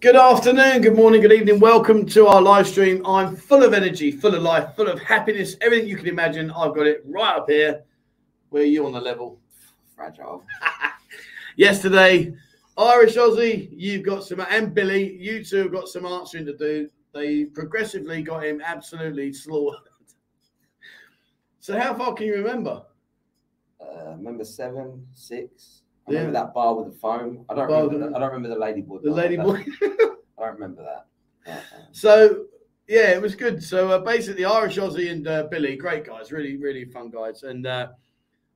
Good afternoon, good morning, good evening. Welcome to our live stream. I'm full of energy, full of life, full of happiness. Everything you can imagine, I've got it right up here. Where are you on the level? Fragile. Yesterday, Irish Aussie, you've got some, and Billy, you two have got some answering to do. They progressively got him absolutely slaughtered. So how far can you remember? Remember 7, 6. I remember that bar with the foam. I don't remember the ladyboard. The ladyboard. I don't remember that. So, yeah, it was good. So, basically, Irish Aussie and Billy, great guys, really, really fun guys. And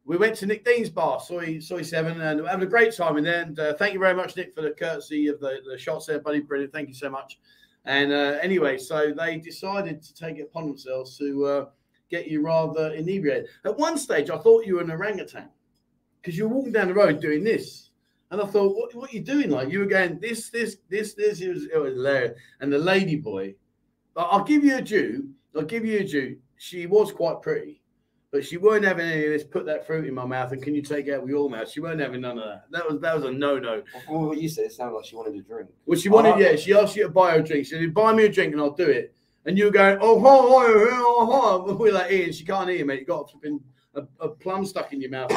we went to Nick Dean's bar, Soy 7, and having a great time in there. And thank you very much, Nick, for the courtesy of the shots there, buddy. Brilliant. Thank you so much. And anyway, so they decided to take it upon themselves to get you rather inebriated. At one stage, I thought you were an orangutan. Because you're walking down the road doing this. And I thought, what are you doing? Like, you were going this. It was hilarious. And the lady boy, I'll give you a due. She was quite pretty, but she weren't having any of this, put that fruit in my mouth and can you take it out with your mouth? She weren't having none of that. That was a no-no. Well, what you said, it sounded like she wanted a drink. Well, she wanted, yeah, she asked you to buy her a drink. She said, buy me a drink and I'll do it. And you were going, oh, we're like, Ian, she can't hear, mate. You got a plum stuck in your mouth.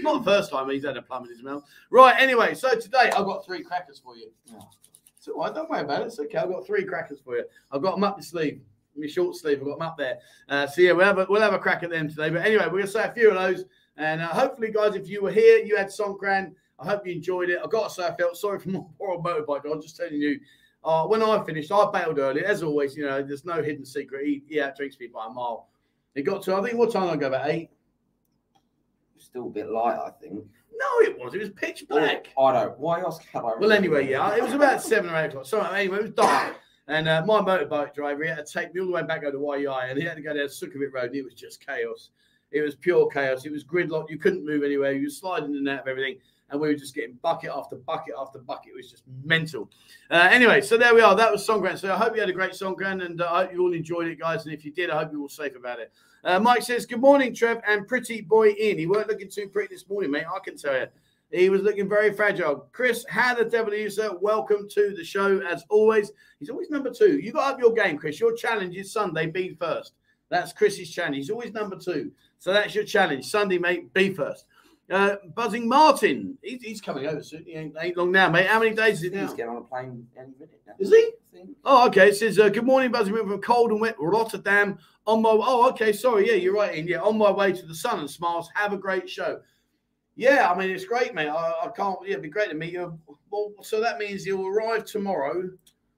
Not the first time he's had a plum in his mouth. Right, anyway, so today I've got 3 crackers for you. Oh. It's all right, don't worry about it. It's okay, I've got 3 crackers for you. I've got them up my sleeve, my short sleeve. I've got them up there. So, yeah, we'll have a crack at them today. But anyway, we're going to say a few of those. And hopefully, guys, if you were here, you had Songkran. I hope you enjoyed it. I've got to say, I felt sorry for my poor old motorbike. I'm just telling you, when I finished, I bailed early. As always, you know, there's no hidden secret. He outdrinks me by a mile. It got to, I think, what time did I go, about 8? Still a bit light, I think. No, it was. It was pitch black. I don't. Why else can I? Well, anyway, yeah, it was about 7 or 8 o'clock. So anyway, it was dark, and my motorbike driver, he had to take me all the way back over to YUI, and he had to go down Sukhumvit Road. And it was just chaos. It was pure chaos. It was gridlock. You couldn't move anywhere. You were sliding in and out of everything, and we were just getting bucket after bucket after bucket. It was just mental. Anyway, so there we are. That was Songkran. So I hope you had a great Songkran, and I hope you all enjoyed it, guys. And if you did, I hope you're all safe about it. Mike says, good morning, Trev, and pretty boy Ian. He weren't looking too pretty this morning, mate, I can tell you. He was looking very fragile. Chris, how the devil are you, sir? Welcome to the show, as always. He's always number 2. You got up your game, Chris. Your challenge is Sunday, be first. That's Chris's challenge. He's always number 2. So that's your challenge. Sunday, mate, be first. Buzzing Martin. He's coming over soon. He ain't long now, mate. How many days is it now? He's getting on a plane any minute now. Is he? Oh, okay. It says, good morning, Buzzing from cold and wet Rotterdam. On my, oh, okay. Sorry. Yeah, you're right, Ian. Yeah, on my way to the sun and smiles. Have a great show. Yeah, I mean, it's great, mate. I can't, yeah, it'd be great to meet you. Well, so that means you'll arrive tomorrow.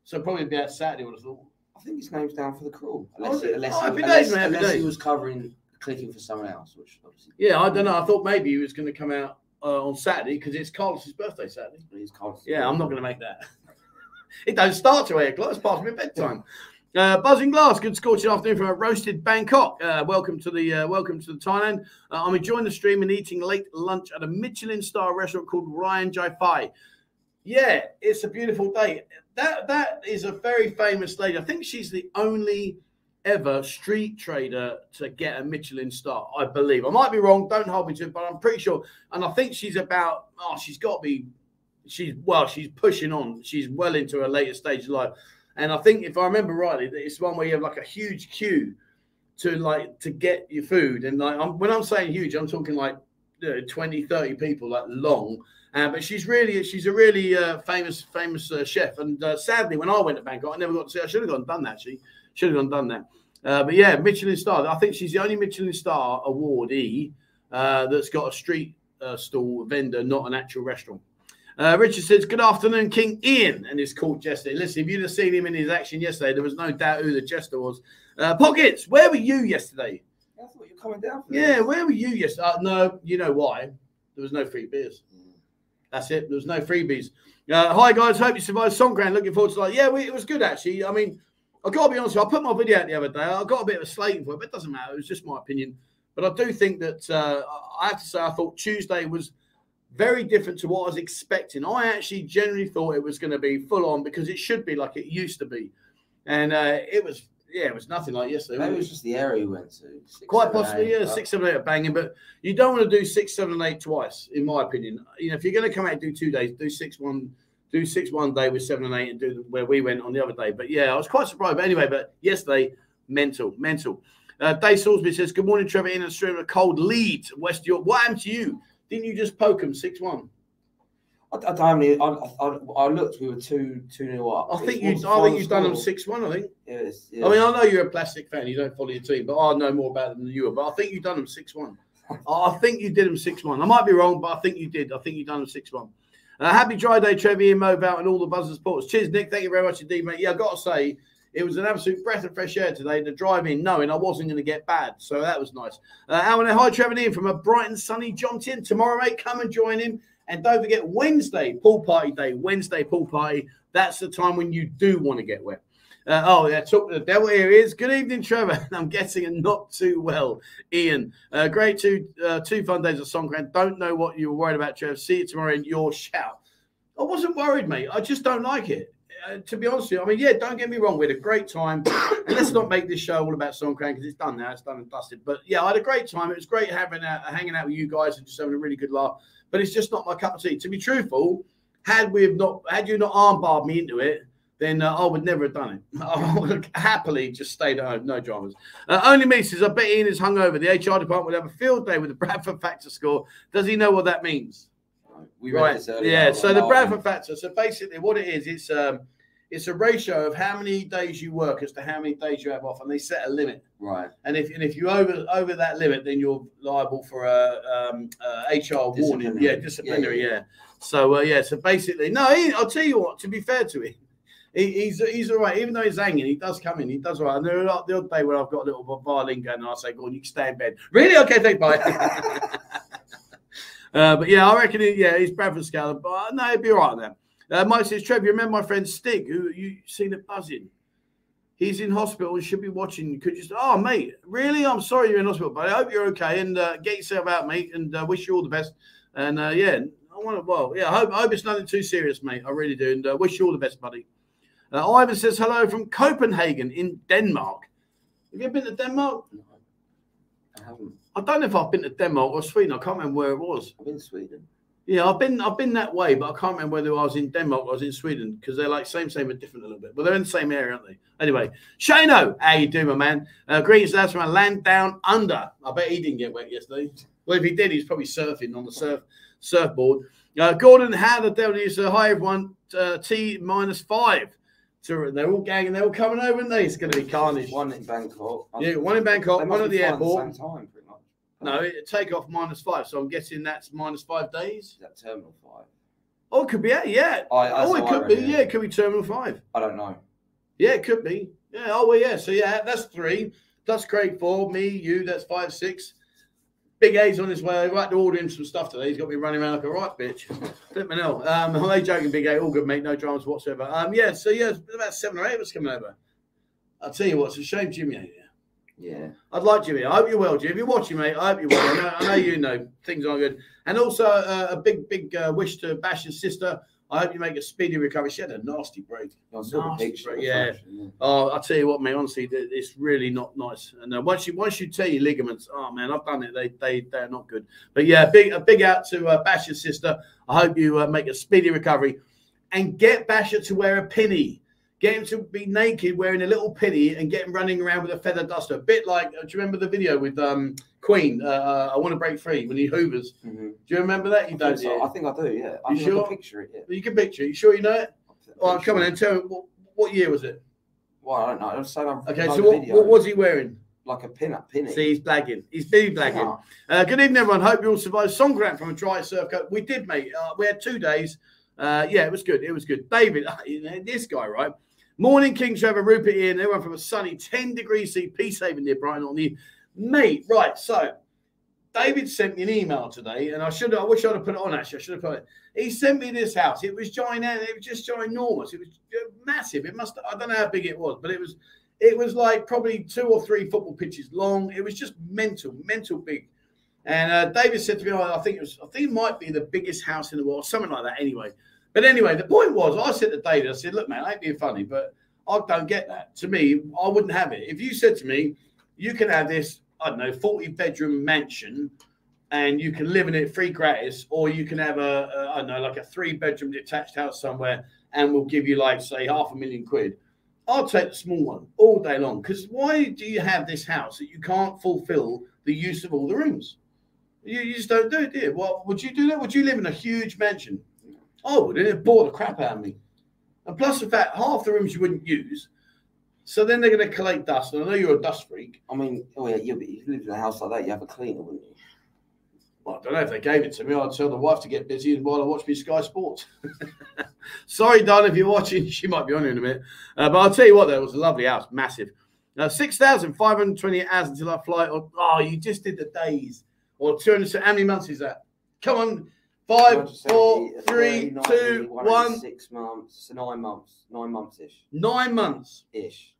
So probably be out Saturday, I thought. I think his name's down for the crawl. Unless he was covering. Clicking for someone else, which obviously... Yeah, I don't know. I thought maybe he was going to come out on Saturday because it's Carlos's birthday Saturday. It is Carlos. Yeah, I'm not going to make that. It don't start till 8 o'clock. It's past my bedtime. Buzzing Glass, good scorching afternoon from a roasted Bangkok. Welcome to the Thailand. I'm enjoying the stream and eating late lunch at a Michelin star restaurant called Raan Jay Fai. Yeah, it's a beautiful day. That is a very famous lady. I think she's the only ever street trader to get a Michelin star, I believe. I might be wrong, don't hold me to it, but I'm pretty sure. And I think she's about, oh, she's got to be, she's pushing on. She's well into her later stage of life. And I think, if I remember rightly, that it's one where you have like a huge queue to get your food. And like, when I'm saying huge, I'm talking like, you know, 20, 30 people, like long. But she's a really famous chef. And sadly, when I went to Bangkok, I never got to see her. I should have gone and done that, actually. Should have gone done that. But yeah, Michelin star. I think she's the only Michelin star awardee that's got a street stall vendor, not an actual restaurant. Richard says, good afternoon, King Ian and his court jester. Listen, if you'd have seen him in his action yesterday, there was no doubt who the jester was. Pockets, where were you yesterday? That's what you're coming down for. Yeah, where were you yesterday? No, you know why. There was no free beers. That's it. There was no freebies. Hi, guys. Hope you survived Songkran. Looking forward to like, yeah, it was good, actually. I mean, I've got to be honest with you. I put my video out the other day. I got a bit of a slating for it, but it doesn't matter. It was just my opinion. But I do think that I have to say I thought Tuesday was very different to what I was expecting. I actually generally thought it was going to be full on because it should be like it used to be. And it was, yeah, it was nothing like yesterday. Maybe it was just the area you went to. Quite possibly, yeah, 6, 7, 8 are banging. But you don't want to do 6, 7, 8 twice, in my opinion. You know, if you're going to come out and do 2 days, do 6 1, do 6 1 day with 7 and 8 and do where we went on the other day. But yeah, I was quite surprised. But anyway, but yesterday, mental. Dave Salisbury says, good morning, Trevor. In and stream a cold lead, West York. What happened to you? Didn't you just poke him 6-1? I looked. We were 2-0 up. I think you've done them 6-1. I think. Yes. Yeah. I mean, I know you're a plastic fan. You don't follow your team, but I know more about them than you are. But I think you've done them 6-1. I think you did them 6-1. I might be wrong, but I think you did. I think you've done them 6-1. Happy dry day, Trevi and Mobile, and all the buzzers supporters. Cheers, Nick. Thank you very much indeed, mate. Yeah, I've got to say, it was an absolute breath of fresh air today to drive in, knowing I wasn't going to get bad. So that was nice. Alan, hi, Trevor Ian from a bright and sunny Jomtien. Tomorrow, mate, come and join him. And don't forget, Wednesday, pool party day. Wednesday, pool party. That's the time when you do want to get wet. Oh, yeah, talk to the devil. Here he is. Good evening, Trevor. I'm guessing not too well, Ian. Great two fun days at Songkran. Don't know what you were worried about, Trevor. See you tomorrow in your shout. I wasn't worried, mate. I just don't like it. To be honest with you, I mean, yeah, don't get me wrong. We had a great time. And let's not make this show all about Songkran because it's done now. It's done and dusted. But, yeah, I had a great time. It was great having hanging out with you guys and just having a really good laugh. But it's just not my cup of tea. To be truthful, had you not arm-barred me into it, then I would never have done it. I would have happily just stayed at home, no dramas. Only me says, I bet Ian is hungover. The HR department would have a field day with the Bradford Factor score. Does he know what that means? We read this earlier. Yeah, so the Bradford Factor. So basically what it is, it's a ratio of how many days you work as to how many days you have off, and they set a limit. Right. And if you over that limit, then you're liable for a HR warning. Yeah, disciplinary. Yeah. So so basically, no, I'll tell you what. To be fair to him, he's all right. Even though he's hanging, he does come in. He does all right. And there are the odd day where I've got a little violin going, and I say, "Go on, you can stay in bed." Really? Okay, thank you. Bye. But yeah, I reckon. Yeah, he's Bradford Scaler, but no, he'd be all right then. Mike says, Trev, you remember my friend Stig, who you seen it buzzing? He's in hospital and should be watching. Could you? Oh, mate, really? I'm sorry you're in hospital, but I hope you're okay. And get yourself out, mate, and wish you all the best. And yeah, I hope it's nothing too serious, mate. I really do. And wish you all the best, buddy. Ivan says, hello from Copenhagen in Denmark. Have you been to Denmark? No, I haven't. I don't know if I've been to Denmark or Sweden. I can't remember where it was. I've been to Sweden. Yeah, I've been that way, but I can't remember whether I was in Denmark or I was in Sweden because they're like same, but different a little bit. But they're in the same area, aren't they? Anyway, Shano, how you doing, my man? Greetings, lads, from a land down under. I bet he didn't get wet yesterday. Well, if he did, he's probably surfing on the surfboard. Gordon, how the devil is? Hi, everyone. T-5. So they're all ganging. They're all coming over, aren't they? It's going to be carnage. One in Bangkok. Yeah, one in Bangkok. One at the airport. At the same time. No, take off -5. So I'm guessing that's -5 days. Is that terminal 5? Oh, it could be. Yeah. Yeah, it could be terminal 5. I don't know. Yeah, it could be. Yeah. Oh, well, yeah. So yeah, that's 3. That's Craig 4. Me, you. That's 5, 6. Big A's on his way. I've had to order him some stuff today. He's got me running around like a right bitch. Flip me now. I'm only joking, Big A. All good, mate. No dramas whatsoever. Yeah. So yeah, about 7 or 8 of us coming over. I'll tell you what. It's a shame, Jimmy ain't here. Yeah, I'd like Jimmy. I hope you're well, Jim. You're watching, mate. I hope you're well. I know you know things aren't good. And also a big wish to Bash's sister. I hope you make a speedy recovery. She had a nasty break. Nasty break. Yeah. Oh, I'll tell you what, mate. Honestly, it's really not nice. And once you tear your ligaments, oh man, I've done it. They're not good. But yeah, a big out to Bash's sister. I hope you make a speedy recovery, and get Basher to wear a pinny. Get him to be naked wearing a little pinny and get him running around with a feather duster. A bit like, do you remember the video with Queen, I Want to Break Free, when he hoovers? Mm-hmm. Do you remember that? I think I do, yeah. I can picture it, yeah. You can picture it. You sure you know it? Oh, come on then, tell me, what year was it? Well, I don't know. Okay, so what was he wearing? like a pin-up pinny. See, he's blagging. He's booty blagging. Oh. Good evening, everyone. Hope you all survived Songkran from a dry surf coat. We did, mate. We had 2 days. Yeah, it was good. It was good. David, this guy, right? Morning, King Trevor, Rupert Ian, everyone from a sunny 10 degrees C, Peacehaven near Brighton on the mate. Right, so David sent me an email today, and I wish I'd have put it on, actually. I should have put it. He sent me this house. It was giant. It was just ginormous. It was massive. It must. I don't know how big it was, but it was like probably 2 or 3 football pitches long. It was just mental big. And David said to me, oh, I think it might be the biggest house in the world, something like that. Anyway. But anyway, the point was, I said to David, I said, look, man, I ain't being funny, but I don't get that. To me, I wouldn't have it. If you said to me, you can have this, I don't know, 40-bedroom mansion and you can live in it free gratis, or you can have I don't know, like a 3-bedroom detached house somewhere and we'll give you, like, say, £500,000 quid. I'll take the small one all day long, because why do you have this house that you can't fulfill the use of all the rooms? You just don't do it, do you? Well, would you do that? Would you live in a huge mansion? I would. It bore the crap out of me. And plus the fact half the rooms you wouldn't use. So then they're going to collect dust. And I know you're a dust freak. I mean, oh yeah, but if you lived in a house like that, you have a cleaner, wouldn't you? Well, I don't know if they gave it to me. I'd tell the wife to get busy and while I watch me Sky Sports. Sorry, Don, if you're watching. She might be on here in a minute. But I'll tell you what, though, it was a lovely house. Massive. Now, 6,528 hours until I fly. Oh, you just did the days. Or 200. So how many months is that? Come on. 5, 4, 3, 2, 1. 6 months, 9 months, 9 months-ish. 9 months-ish.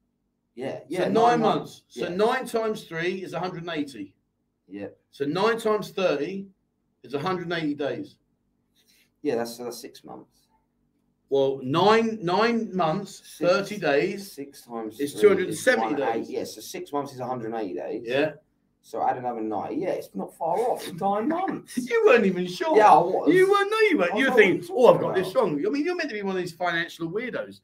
Yeah, yeah. So 9 months. Yeah. So 9 times 3 is 180. Yeah. So 9 times 30 is 180 days. Yeah, that's 6 months. Well, nine months, 30 days. 6 times 3 is 270 days. Yeah, so 6 months is 180 days. Yeah. So I had another night. Yeah, it's not far off. 9 months. You weren't even sure. Yeah, I was. You weren't. No, you weren't. You were thinking, oh, I've got this wrong. I mean, you're meant to be one of these financial weirdos.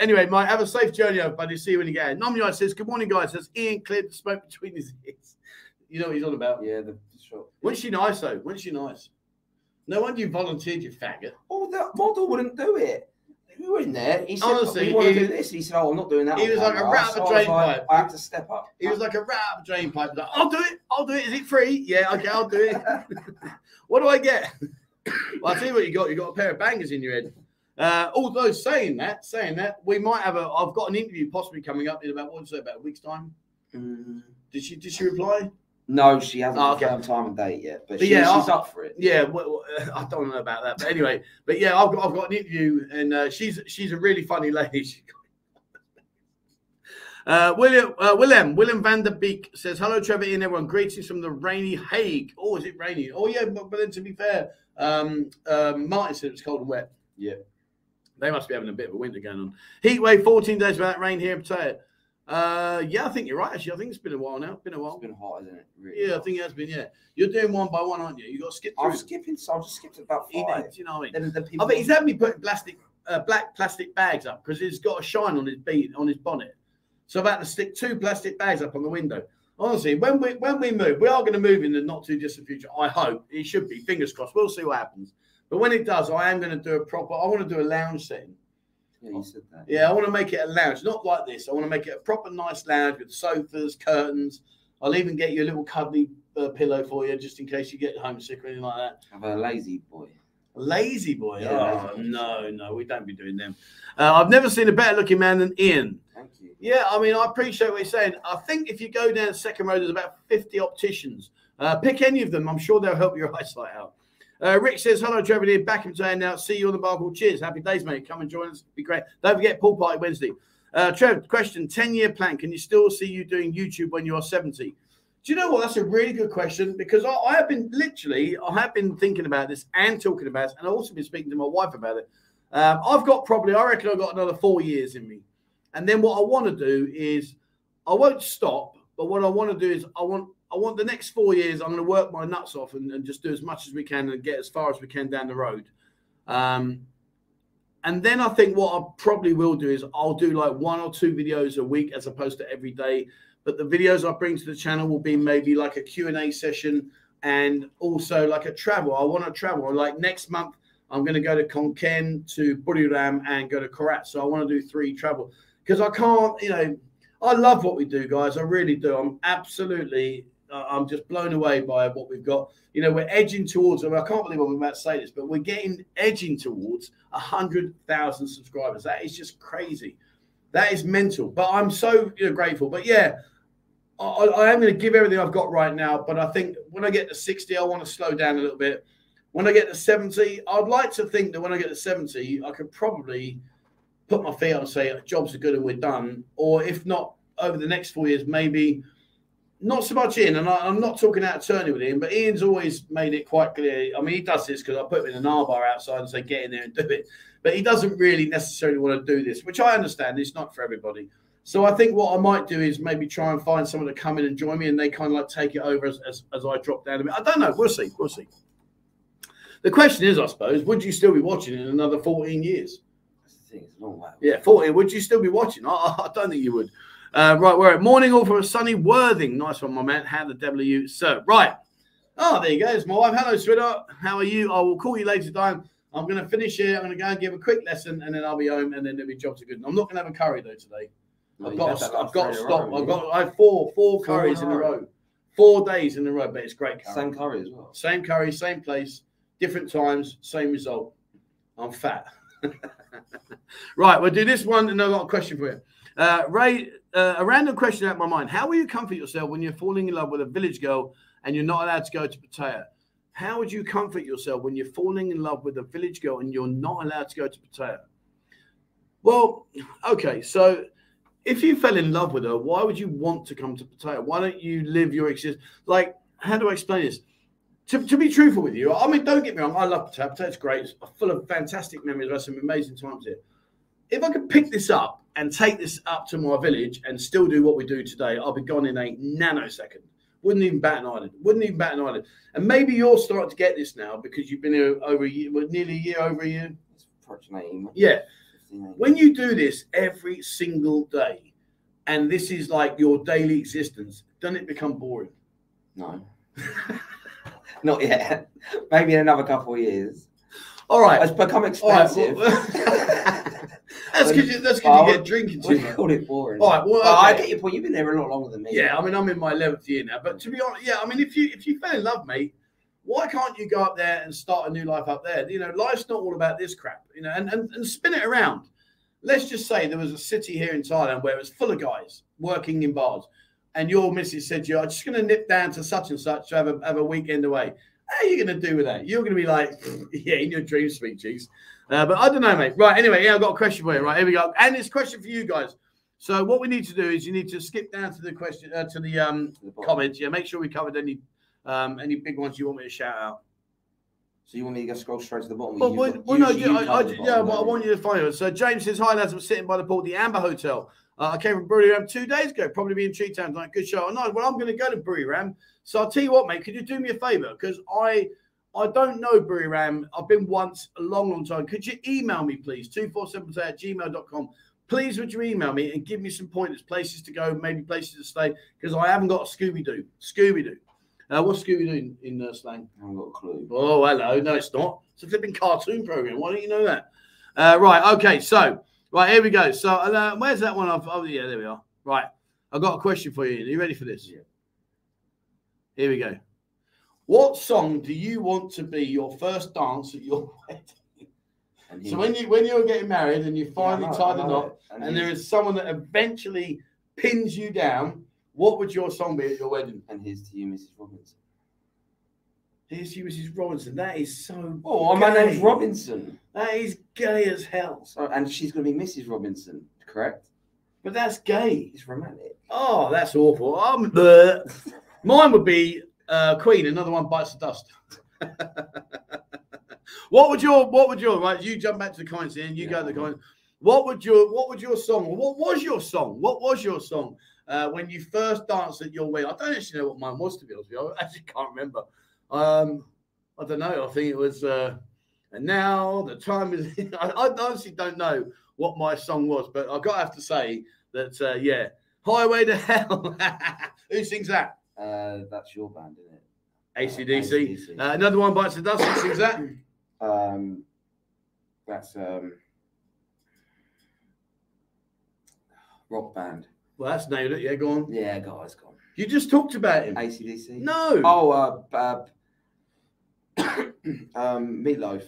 Anyway, mate, have a safe journey, buddy. See you when you get out. Nomi says, good morning, guys. Says, Ian cleared the smoke between his ears. You know what he's on about. Yeah, sure. Wasn't she nice, though? Wasn't she nice? No wonder you volunteered, you faggot. Oh, that model wouldn't do it. We were in there. He said, honestly, we want to do this. He said, oh, I'm not doing that. He was like a rat up a drain pipe. I had to step up. He was like a rat up a drain pipe. Like, I'll do it. I'll do it. Is it free? Yeah, okay, I'll do it. What do I get? Well, I'll tell you what you got. You got a pair of bangers in your head. Although saying that, we might have I've got an interview possibly coming up in about a week's time. Did she reply? No, she hasn't confirmed time and date yet, but she's up for it. Yeah, well, I don't know about that, but anyway, but yeah, I've got an interview, and she's a really funny lady. Willem van der Beek says, hello, Trevor and everyone. Greetings from the rainy Hague. Oh, is it rainy? Oh, yeah, but then to be fair, Martin said it was cold and wet. Yeah, they must be having a bit of a winter going on. Heatwave, 14 days without rain here in Pattaya. Yeah, I think you're right, actually. I think it's been a while now. It's been hot, isn't it? Really? Yeah, I think it has been, yeah. You're doing one by one, aren't you? You got to skip through. I'm skipping, so I've just skipped about 5. You know what I mean? I mean, he's had me putting black plastic bags up because he's got a shine on his bonnet. So I'm about to stick 2 plastic bags up on the window. Honestly, when we move, we are going to move in the not-too-distant future. I hope. It should be. Fingers crossed. We'll see what happens. But when it does, I am going to do I want to do a lounge setting. Yeah, you said that. Yeah, I want to make it a lounge, not like this. I want to make it a proper nice lounge with sofas, curtains. I'll even get you a little cuddly pillow for you just in case you get homesick or anything like that. Have a lazy boy. A lazy boy? Yeah, oh, no, we don't be doing them. I've never seen a better looking man than Ian. Thank you. Yeah, I mean, I appreciate what you're saying. I think if you go down Second Road, there's about 50 opticians. Pick any of them. I'm sure they'll help your eyesight out. Rick says, hello, Trevor dear. Back in today now. See you on the Bacau. Cheers. Happy days, mate. Come and join us. It'd be great. Don't forget, pool party Wednesday. Trev, question, 10-year plan. Can you still see you doing YouTube when you are 70? Do you know what? That's a really good question because I have been thinking about this and talking about it, and I've also been speaking to my wife about it. I've got I reckon I've got another 4 years in me. And then what I want to do is I won't stop, but what I want to do is I want the next 4 years, I'm going to work my nuts off and just do as much as we can and get as far as we can down the road. And then I think what I probably will do is I'll do like 1 or 2 videos a week as opposed to every day. But the videos I bring to the channel will be maybe like a Q&A session and also like a travel. I want to travel. Like next month, I'm going to go to Khon Kaen, to Buriram and go to Korat. So I want to do 3 travel because I can't, you know, I love what we do, guys. I really do. I'm absolutely, I'm just blown away by what we've got. You know, we're edging towards, and I can't believe I'm about to say this, but we're edging towards 100,000 subscribers. That is just crazy. That is mental. But I'm so grateful. But yeah, I am going to give everything I've got right now. But I think when I get to 60, I want to slow down a little bit. When I get to 70, I'd like to think that when I get to 70, I could probably put my feet up and say jobs are good and we're done. Or if not, over the next 4 years, maybe not so much Ian. And I'm not talking out of turn with Ian, but Ian's always made it quite clear. I mean, he does this because I put him in an armbar outside and say, get in there and do it. But he doesn't really necessarily want to do this, which I understand. It's not for everybody. So I think what I might do is maybe try and find someone to come in and join me and they kind of like take it over as I drop down a bit. I don't know. We'll see. We'll see. The question is, I suppose, would you still be watching in another 14 years? That's the thing, it's a long way. Yeah, 14. Would you still be watching? I don't think you would. Right, we're at morning all from a sunny Worthing. Nice one, my man. How the devil are you, sir? Right. Oh, there you go. It's my wife. Hello, sweetheart. How are you? I will call you later, Diane. I'm going to finish here. I'm going to go and give a quick lesson, and then I'll be home, and then there'll be jobs are good. And I'm not going to have a curry, though, today. No, I've got to stop. I have four curries in a row. 4 days in a row, but it's great curry. Same curry as well. Same curry, same place. Different times, same result. I'm fat. Right, we'll do this one, and I've got a question for you. Ray, a random question out of my mind. How will you comfort yourself when you're falling in love with a village girl and you're not allowed to go to Pattaya? How would you comfort yourself when you're falling in love with a village girl and you're not allowed to go to Pattaya? Well, okay, so if you fell in love with her, why would you want to come to Pattaya? Why don't you live your existence? Like, how do I explain this? To be truthful with you, I mean, don't get me wrong. I love Pattaya. Pattaya's great. It's full of fantastic memories. I had some amazing times here. If I could pick this up and take this up to my village and still do what we do today, I'll be gone in a nanosecond. Wouldn't even bat an eyelid. Wouldn't even bat an eyelid. And maybe you're starting to get this now because you've been here over a year, nearly a year, over a year. It's approximately. Yeah. When you do this every single day, and this is like your daily existence, doesn't it become boring? No. Not yet. Maybe in another couple of years. All right. It's become expensive. Right. That's because you get drinking too much. I call it boring. All right. Well, okay. I get your point. You've been there a lot longer than me. Yeah, I mean, I'm in my 11th year now. But to be honest, yeah, I mean, if you fell in love, mate, why can't you go up there and start a new life up there? You know, life's not all about this crap, you know, and spin it around. Let's just say there was a city here in Thailand where it was full of guys working in bars. And your missus said, "You're just going to nip down to such and such to have a weekend away." How are you going to do with that? You're going to be like, "Yeah, in your dreams, sweet cheeks." But I don't know, mate. Right. Anyway, yeah, I've got a question for you. Right, here we go. And it's a question for you guys. So what we need to do is you need to skip down to the question comments. Yeah, make sure we covered any big ones you want me to shout out. So you want me to go scroll straight to the bottom? Well, I want you to find it. So James says, "Hi lads, I'm sitting by the pool, the Amber Hotel. I came from Buriram 2 days ago, probably being Tree Town tonight. Good show." Oh, nice. Well, I'm going to go to Buriram. So I'll tell you what, mate, could you do me a favour? Because I don't know Buriram. I've been once a long, long time. Could you email me, please? 247@gmail.com. Please would you email me and give me some pointers, places to go, maybe places to stay, because I haven't got a Scooby-Doo. Scooby-Doo. What's Scooby-Doo in slang? I haven't got a clue. Oh, hello. No, it's not. It's a flipping cartoon programme. Why don't you know that? Right, okay, so... Right, here we go. So, where's that one? Oh, yeah, there we are. Right. I've got a question for you. Are you ready for this? Yeah. Here we go. What song do you want to be your first dance at your wedding? So, when you're getting married and you finally tie the knot and there is someone that eventually pins you down, what would your song be at your wedding? And here's to you, Mrs. Robinson. Here's to you, Mrs. Robinson. That is so... Oh, my name's Robinson. That is gay as hell. So, and she's going to be Mrs. Robinson, correct? But that's gay. It's romantic. Oh, that's awful. Mine would be Queen, Another One Bites the Dust. What would your right? You jump back to the comments and you go to the comments. What was your song when you first danced at your wedding? I don't actually know what mine was, to be honest with you. I actually can't remember. I don't know. I think it was. And now the time is... I honestly don't know what my song was, but I've got to have to say that, yeah. Highway to Hell. Who sings that? That's your band, isn't it? ACDC. Another One Bites the Dust. Who sings that? That's Rock Band. Well, that's nailed it. Yeah, go on. Yeah, guys, go on. You just talked about him. ACDC. No. Oh, Meatloaf.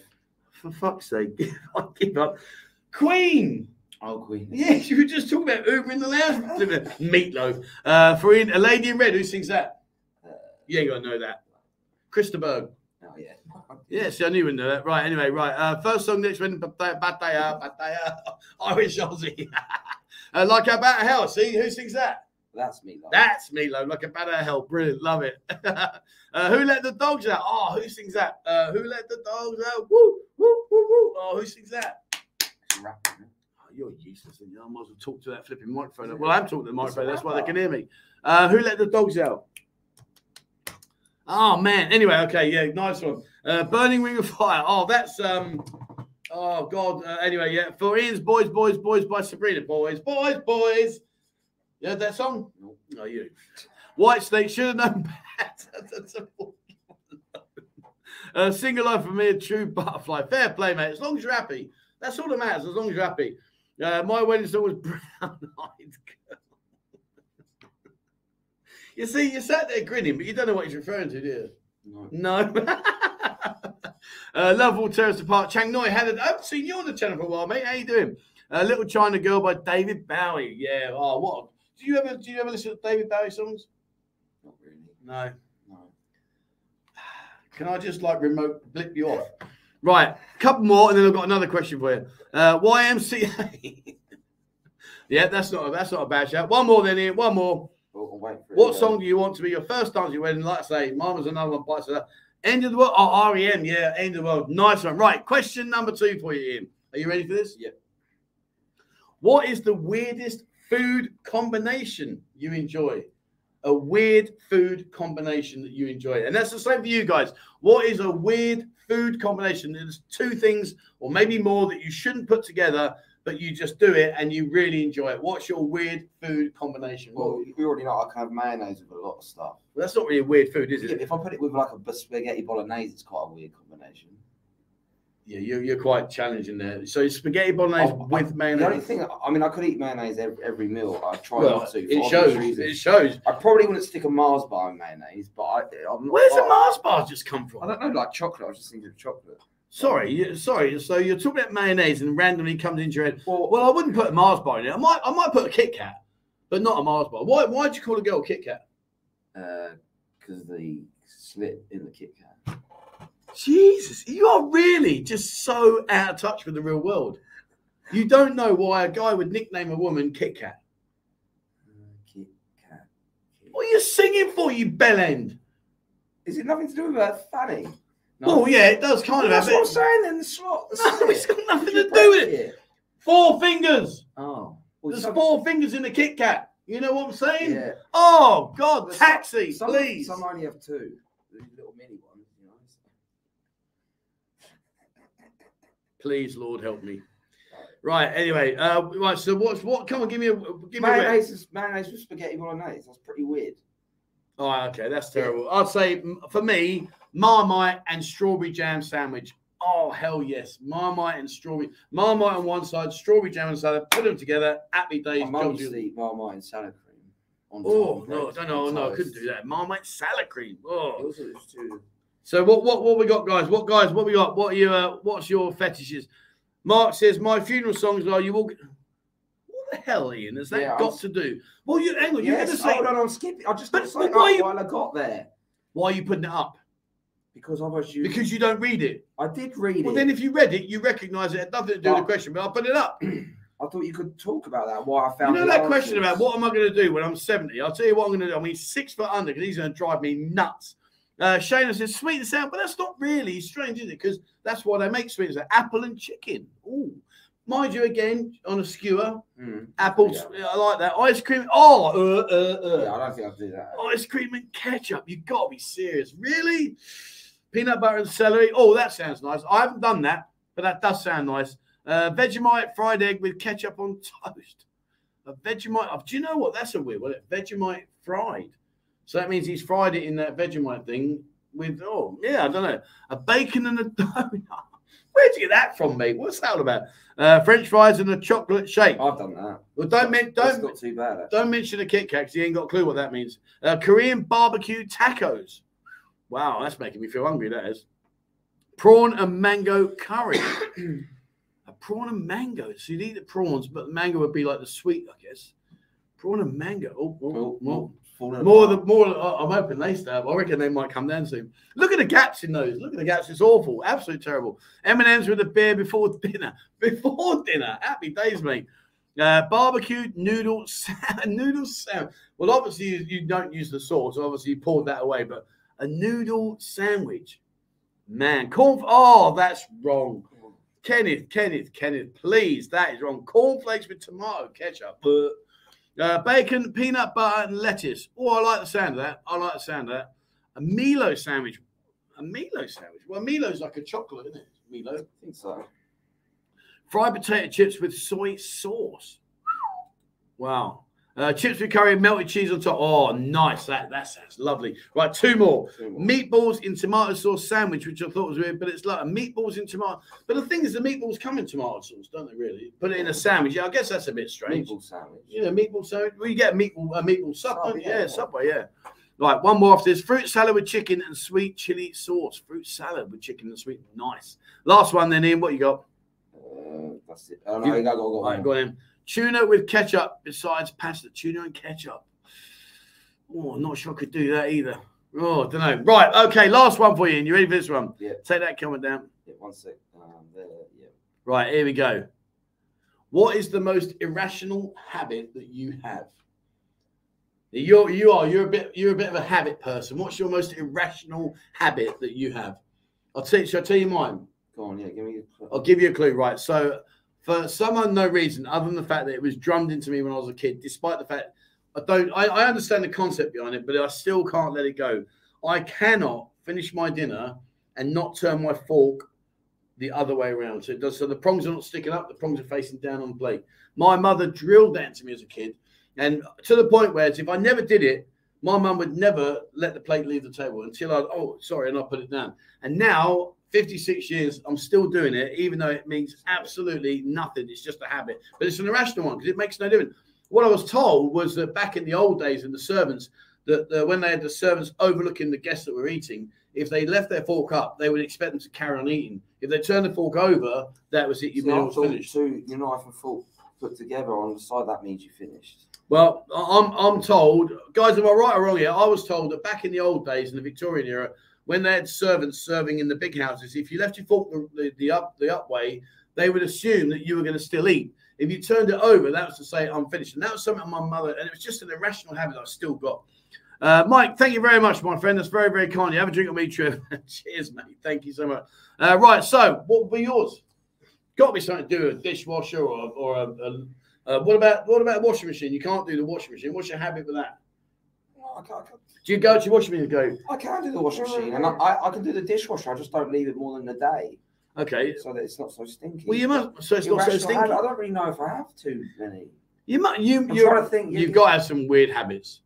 For fuck's sake, I give up. Queen. Oh, Queen. Yes, you were just talking about Uber in the Lounge. Meatloaf. For a lady in red, who sings that? You ain't got to know that. Krista Berg. Oh, yeah. Yes, I knew we knew that. Right, anyway, right. First song next one, Pattaya, Irish Aussie. Like a bat of hell. See, who sings that? That's Meatloaf. That's Meatloaf. Like a bat of hell. Brilliant. Love it. Who let the dogs out? Oh, who sings that? Who let the dogs out? Woo, woo, woo, woo. Oh, who sings that? It's rapping. Oh, you're useless. And I might as well talk to that flipping microphone. Well, I'm talking to the microphone. That's why they can hear me. Who let the dogs out? Oh, man. Anyway, okay. Yeah, nice one. Burning Ring of Fire. Oh, that's... Oh, God. Anyway, yeah. For Ian's Boys, Boys, Boys by Sabrina. Boys, boys, boys. You heard that song? No. No, you. White Snake should have known better. Single Life for Me, a True Butterfly. Fair play, mate. As long as you're happy. That's all that matters, as long as you're happy. My wedding song was Brown Eyed Girl. You see, you sat there grinning, but you don't know what he's referring to, do you? No. No. Love Will Tear Us Apart. Chang Noi had it. I haven't seen you on the channel for a while, mate. How you doing? Little China Girl by David Bowie. Yeah. Oh, what? Do you ever listen to David Bowie songs? Not really. No. No. Can I just like remote blip you off? Right. A couple more, and then I've got another question for you. YMCA. Yeah, that's not a bad shout. One more, then here. One more. We'll wait for what song do you want to be your first dance at your wedding? Like I say, mine was another one bites of that. End of the World. Oh, REM. Yeah, End of the World. Nice one. Right. Question number 2 for you, Ian. Are you ready for this? Yeah. What is the weirdest food combination you enjoy? A weird food combination that you enjoy. And that's the same for you guys. What is a weird food combination? There's 2 things or maybe more that you shouldn't put together, but you just do it and you really enjoy it. What's your weird food combination? Well, we already know I can have mayonnaise with a lot of stuff. Well, that's not really a weird food, is it? If I put it with like a spaghetti bolognese, it's quite a weird combination. Yeah, you're quite challenging there. So spaghetti bolognese with mayonnaise. The only thing, I mean, I could eat mayonnaise every meal. I try not to. It shows. It shows. I probably wouldn't stick a Mars bar in mayonnaise, but I'm not. Where's the Mars bars just come from? I don't know, like chocolate. I was just thinking of chocolate. Sorry. So you're talking about mayonnaise and randomly comes into your head. Well, I wouldn't put a Mars bar in it. I might put a Kit Kat, but not a Mars bar. Why'd you call a girl Kit Kat? Because they slit in the Kit Kat. Jesus, you are really just so out of touch with the real world. You don't know why a guy would nickname a woman Kit Kat. Kit Kat. What are you singing for, you bellend? Is it nothing to do with her fanny? No. Well, yeah, it does kind of. That's what I'm saying. Then the slot. No, it's got nothing to do with it. 4 fingers. Oh, well, there's 4 fingers in a Kit Kat. You know what I'm saying? Yeah. Oh God, well, taxi, some, please. Some only have 2. The little mini ones. Please, Lord, help me. Right. Anyway, right. So what's what? Come on, give me mayonnaise with spaghetti bolognese. That's pretty weird. Oh, okay, that's terrible. Yeah. I'd say for me, Marmite and strawberry jam sandwich. Oh hell yes, Marmite and strawberry. Marmite on one side, strawberry jam on the side. Put them together. Happy days. My mum used to eat Marmite and salad cream. Oh no, I don't know. No, I couldn't do that. Marmite salad cream. Oh. So what we got, guys? What we got? What are you? What's your fetishes? Mark says my funeral songs are you all. What the hell, Ian? Has that got to do? Well, you hang on. You're going to say. Hold on, I'm skipping. I just put something up while I got there. Why are you putting it up? Because I was using... Because you don't read it. I did read it. Well, then if you read it, you recognise it. It had nothing to do with the question, but I put it up. I thought you could talk about that, why I found it. You know that question about what am I going to do when I'm 70? I'll tell you what I'm going to do. I mean, 6 foot under, because he's going to drive me nuts. Shana says, sweet and sour, but that's not really strange, is it? Because that's why they make sweet and sour. Apple and chicken. Ooh. Mind you, again, on a skewer. Mm. Apples, yeah. I like that. Ice cream. Oh, Yeah, I don't think I'd do that. Ice cream and ketchup. You've got to be serious. Really? Peanut butter and celery. Oh, that sounds nice. I haven't done that, but that does sound nice. Vegemite fried egg with ketchup on toast. A Vegemite. Do you know what? That's a weird one. Vegemite fried. So that means he's fried it in that Vegemite thing with, oh, yeah, I don't know. A bacon and a donut. Where'd you get that from, mate? What's that all about? French fries and a chocolate shake. I've done that. Well, don't not too bad, actually. Don't mention a Kit Kat because you ain't got a clue what that means. Korean barbecue tacos. Wow, that's making me feel hungry. That is. Prawn and mango curry. A prawn and mango. So you'd eat the prawns, but the mango would be like the sweet, I guess. Prawn and mango. I'm hoping they stay up. I reckon they might come down soon. Look at the gaps in those. Look at the gaps. It's awful. Absolutely terrible. M&M's with a beer before dinner. Before dinner. Happy days, mate. Barbecued noodle sandwich. Well, obviously, you don't use the sauce. Obviously, you poured that away. But a noodle sandwich. Man. Oh, that's wrong. Kenneth, please. That is wrong. Cornflakes with tomato ketchup. But bacon, peanut butter, and lettuce. Oh, I like the sound of that. A Milo sandwich. Well, Milo's like a chocolate, isn't it? Milo. I think so. Fried potato chips with soy sauce. Wow. Chips with curry and melted cheese on top. Oh, nice. That sounds lovely. Right, two more. Meatballs in tomato sauce sandwich, which I thought was weird, but it's like a meatballs in tomato. But the thing is, the meatballs come in tomato sauce, don't they, really? Put it in a sandwich. Yeah, I guess that's a bit strange. Meatball sandwich. Yeah, meatball sandwich. Well, you get a meatball sub, don't you? Yeah, Subway, yeah. Right, one more after this. Fruit salad with chicken and sweet chili sauce. Nice. Last one then, Ian. What you got? That's it. I think I got one. All right, go on, Ian. Tuna with ketchup besides pasta. Tuna and ketchup. Oh, I'm not sure I could do that either. Oh, I don't know. Right, okay, last one for you. And you ready for this one? Yeah. Take that comment down. Yeah, one sec. There, yeah. Right, here we go. What is the most irrational habit that you have? You're a bit of a habit person. What's your most irrational habit that you have? Shall I tell you mine? Go on, yeah, give me a clue. I'll give you a clue, right. So for some unknown reason, other than the fact that it was drummed into me when I was a kid, despite the fact I understand the concept behind it, but I still can't let it go. I cannot finish my dinner and not turn my fork the other way around. So it does. So the prongs are not sticking up; the prongs are facing down on the plate. My mother drilled that into me as a kid, and to the point where if I never did it, my mum would never let the plate leave the table until I put it down. And now, 56 years, I'm still doing it, even though it means absolutely nothing. It's just a habit. But it's an irrational one because it makes no difference. What I was told was that back in the old days in the servants, that when they had the servants overlooking the guests that were eating, if they left their fork up, they would expect them to carry on eating. If they turned the fork over, that was it. Your meal was finished. So your knife and fork put together on the side, that means you finished. Well, I'm told, guys, am I right or wrong here? I was told that back in the old days in the Victorian era, when they had servants serving in the big houses, if you left your fork the up way, they would assume that you were going to still eat. If you turned it over, that was to say, I'm finished. And that was something my mother, and it was just an irrational habit I've still got. Mike, thank you very much, my friend. That's very, very kind. You have a drink with me, Trev. Cheers, mate. Thank you so much. Right, so what will be yours? Got to be something to do with a dishwasher or what about a washing machine? You can't do the washing machine. What's your habit with that? I can't. Do you go to your washing machine and go? I can do the washing machine, and I can do the dishwasher. I just don't leave it more than a day. Okay. So that it's not so stinky. Well, you must. So it's not so stinky. I don't really know if I have too many. You might. You've got to have some weird habits.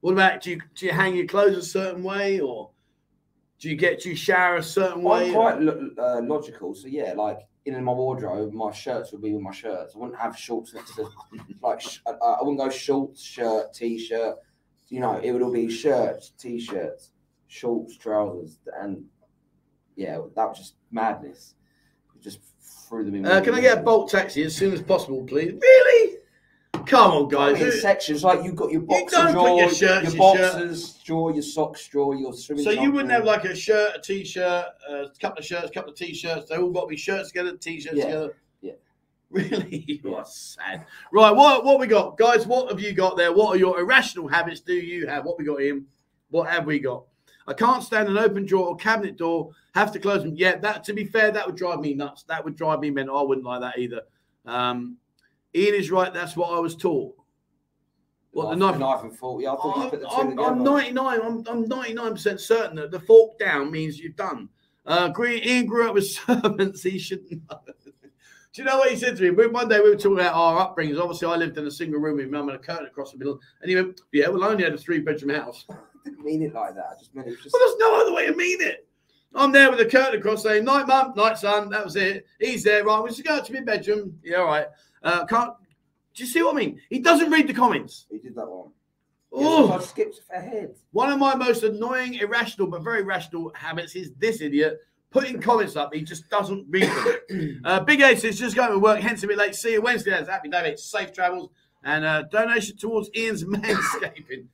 What about do you hang your clothes a certain way, or do you shower a certain way? I'm quite logical, so yeah, like. In my wardrobe, my shirts would be with my shirts. I wouldn't have shorts next to like. I wouldn't go shorts, shirt, t-shirt. You know, it would all be shirts, t-shirts, shorts, trousers, and yeah, that was just madness. Just threw them in. Can I get a Bolt taxi as soon as possible, please? Really? Come on, guys. In sections, like you've got your boxer drawer, your boxers drawer, your socks drawer, your swimming. So you wouldn't have like a shirt, a t-shirt, a couple of shirts, a couple of t-shirts. They all got to be shirts together, t-shirts together. Yeah. Really? You are sad. Right, what we got? Guys, what have you got there? What are your irrational habits do you have? What we got, Ian? What have we got? I can't stand an open drawer or cabinet door. Have to close them. Yeah, that, to be fair, that would drive me nuts. That would drive me mental. I wouldn't like that either. Ian is right. That's what I was taught. What the knife and fork? Yeah, I thought you put the two together. I'm 99% certain that the fork down means you've done. Ian grew up with servants. He shouldn't know. Do you know what he said to me? One day we were talking about our upbringings. Obviously, I lived in a single room with mum and a curtain across the middle. And he went, "Yeah, well, I only had a 3-bedroom house." I didn't mean it like that. I just meant it was just. Well, there's no other way to mean it. I'm there with a curtain across saying, night, mum, night, son. That was it. He's there, right? We should go out to my bedroom. Yeah, all right. Can't. Do you see what I mean? He doesn't read the comments. He did that one. Oh, I skipped ahead. One of my most annoying, irrational, but very rational habits is this idiot putting comments up. He just doesn't read them. Big Ace is just going to work, hence a bit late. See you Wednesday. That's happy day, mate. Safe travels and donation towards Ian's manscaping.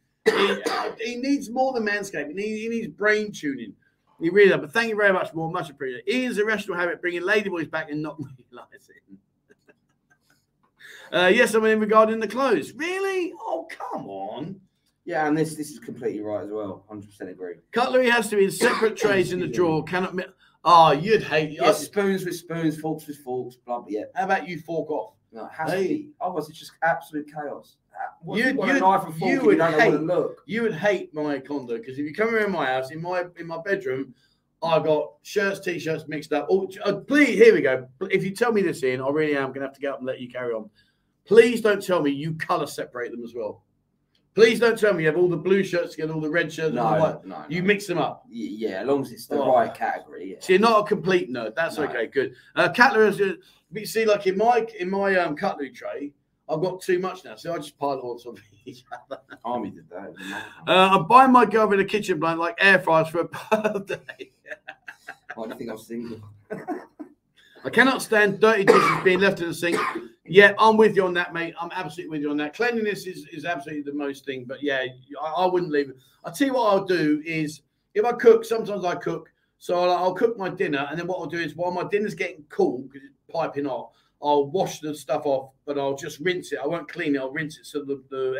He needs more than manscaping. He needs brain tuning. He really does. But thank you very much, more. Much appreciated. Ian's irrational habit bringing ladyboys back and not realizing. Yes, I mean regarding the clothes. Really? Oh, come on. Yeah, and this is completely right as well. 100% agree. Cutlery has to be in separate trays in the drawer. Cannot. Oh, you'd hate. Yeah, spoons with spoons, forks with forks. Blah blah. Yeah. How about you fork off? No, it has to be. Otherwise, it's just absolute chaos. You would hate my condo because if you come around my house in my bedroom, I got shirts, t-shirts mixed up. Oh, please, here we go. If you tell me this, Ian, I really am going to have to get up and let you carry on. Please don't tell me you colour separate them as well. Please don't tell me you have all the blue shirts together, all the red shirts. No, and all the white. No, you mix them up. Yeah, as long as it's the right category. Yeah. So you're not a complete nerd. That's okay. Good. Cutlery is. You see, like in my cutlery tray, I've got too much now, so I just pile it all on each other. Army did that. I'm buying my girlfriend a kitchen blanket like air fryers for her birthday. I think I'm single. I cannot stand dirty dishes being left in the sink. Yeah, I'm with you on that, mate. I'm absolutely with you on that. Cleanliness is absolutely the most thing. But, yeah, I wouldn't leave it. I'll tell you what I'll do is if I cook, sometimes I cook. So I'll cook my dinner. And then what I'll do is while my dinner's getting cool, because it's piping hot, I'll wash the stuff off, but I'll just rinse it. I won't clean it. I'll rinse it so